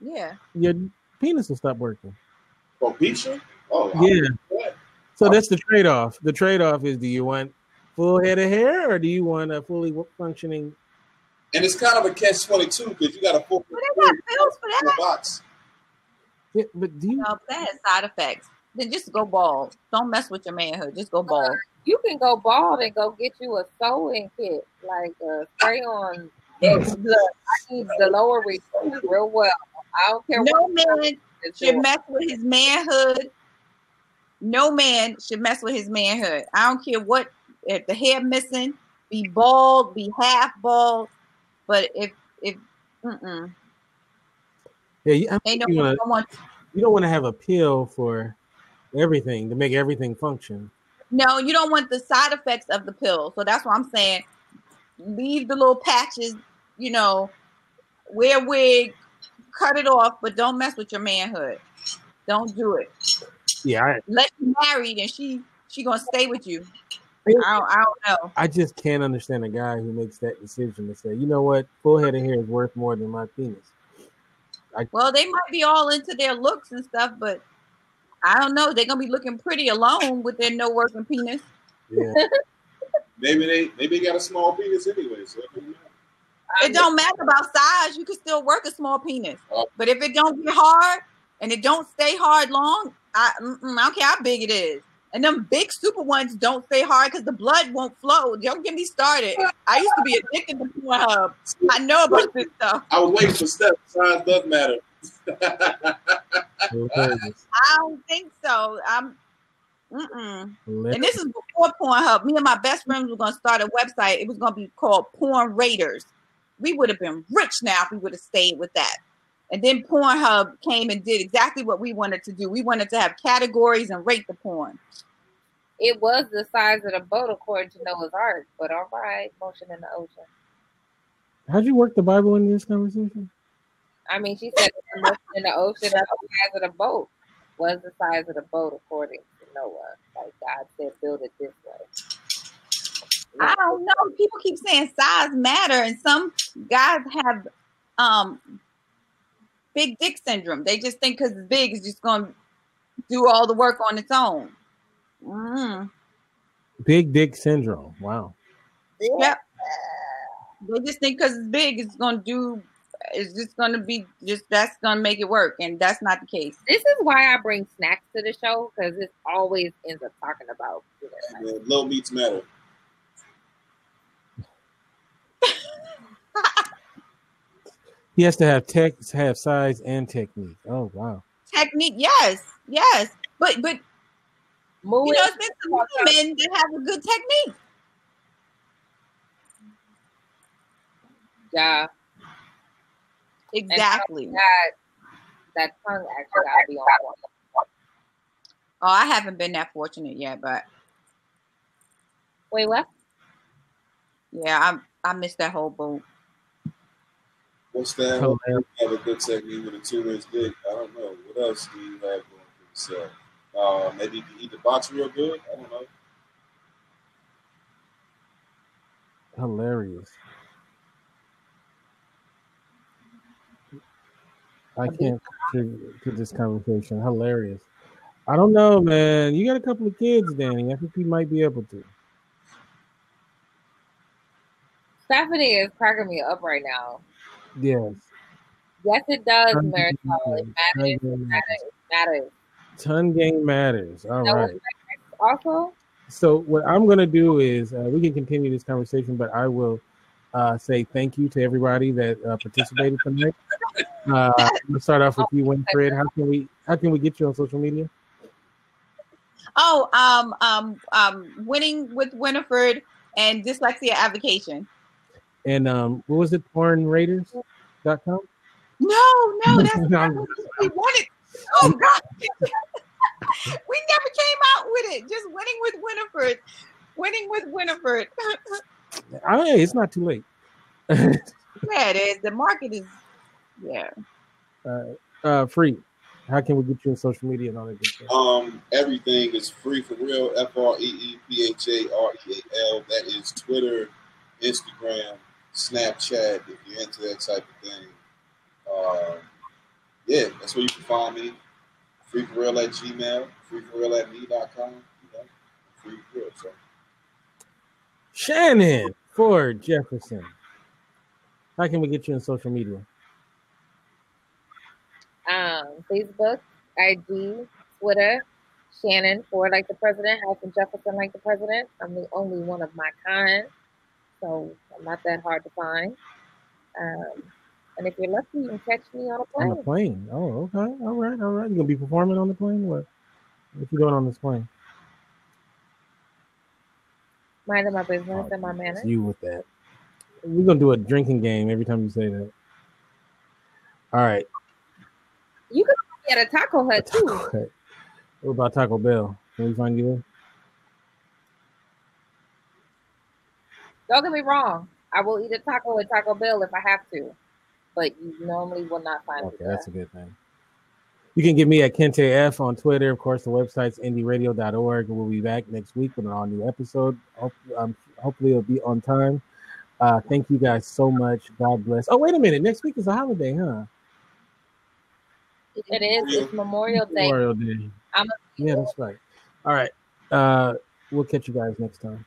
Yeah. Your penis will stop working. Propecia? Oh, yeah. So that's the trade-off. The trade-off is, do you want full head of hair or do you want a fully functioning? And it's kind of a catch-22 because you got a full. But they got pills for that. Box. Yeah, but do you? No, that has side effects. Then just go bald. Don't mess with your manhood. Just go bald. You can go bald and go get you a sewing kit, like a spray-on. Look, I need the lower reach real well. I don't care. No man should mess with his manhood. No man should mess with his manhood. I don't care what. If the hair missing, be bald, be half bald. But if yeah, you don't want to have a pill for everything to make everything function. No, you don't want the side effects of the pill. So that's why I'm saying, leave the little patches. You know, wear a wig, cut it off, but don't mess with your manhood. Don't do it. Yeah, let you married, and she gonna stay with you. I don't know. I just can't understand a guy who makes that decision to say, you know what, full head of hair is worth more than my penis. Well, they might be all into their looks and stuff, but I don't know. They're gonna be looking pretty alone with their no working penis. Yeah. maybe they got a small penis anyway. So it don't matter about size. You can still work a small penis, but if it don't get hard and it don't stay hard long, I don't care how big it is. And them big super ones don't stay hard because the blood won't flow. Don't get me started. I used to be addicted to Pornhub. I know about this stuff. I was waiting for Steph. Size doesn't matter. I don't think so. And this is before Pornhub. Me and my best friends were going to start a website. It was going to be called Porn Raiders. We would have been rich now if we would have stayed with that. And then Pornhub came and did exactly what we wanted to do. We wanted to have categories and rate the porn. It was the size of the boat, according to Noah's Ark. But all right, motion in the ocean. How'd you work the Bible into this conversation? I mean, she said motion in the ocean, the size of the boat was the size of the boat, according to Noah. Like God said, build it this way. I don't know. People keep saying size matter, and some guys have big dick syndrome. They just think because it's big, it's just going to do all the work on its own. Mm. Big dick syndrome. Wow. Yep. They just think because it's big, it's just going to be just, that's going to make it work. And that's not the case. This is why I bring snacks to the show, because it always ends up talking about, you know, like, low meats matter. He has to have size and technique. Oh wow. Technique, yes. But Move you know, it's been some women that have a good technique. Yeah. Exactly. That tongue actually gotta be on. Oh, I haven't been that fortunate yet, but wait, what? Yeah, I missed that whole boat. What's that? Have a good technique with a 2-inch dick. I don't know. What else do you have going for yourself? Maybe you can eat the box real good. I don't know. Hilarious. I can't contribute to this conversation. Hilarious. I don't know, man. You got a couple of kids, Danny. I think you might be able to. Stephanie is cracking me up right now. Yes, it does, Marathon. It matters. Ton game matters. All right. Also, so what I'm going to do is we can continue this conversation, but I will say thank you to everybody that participated tonight. Let's start off with you, Winfred. How can we get you on social media? Oh, Winning with Winifred and Dyslexia Avocation. And what was it? PornRaiders.com? No, that's not what we wanted. Oh God, we never came out with it. Just Winning with Winifred. Oh, hey, it's not too late. Yeah, it is. The market is. Yeah. Free. How can we get you on social media and all that good stuff? Everything is free for real. FreePhareal. That is Twitter, Instagram, Snapchat. If you're into that type of thing, yeah, that's where you can find me. FreeForReal at Gmail, FreeForReal@me.com. You know, Free for Real. So. Shannon Ford Jefferson. How can we get you on social media? Facebook, IG, Twitter, Shannon Ford like the president, Alton Jefferson like the president. I'm the only one of my kind, so I'm not that hard to find. And if you're lucky, you can catch me on a plane. On the plane. Oh, okay. All right. All right. You gonna be performing on the plane? What you doing on this plane? Minding my business and my manners. You with that? We're gonna do a drinking game every time you say that. All right. You could be at a Taco Hut too. Hut. What about Taco Bell? Can we find you there? Don't get me wrong. I will eat a taco at Taco Bell if I have to, but you normally will not find me. Okay, that's a good thing. You can get me at Kente F on Twitter. Of course, the website's IndieRadio.org. We'll be back next week with an all-new episode. Hopefully, it'll be on time. Thank you guys so much. God bless. Oh, wait a minute. Next week is a holiday, huh? It is. It's Memorial Day. Memorial Day. Yeah, that's right. All right. We'll catch you guys next time.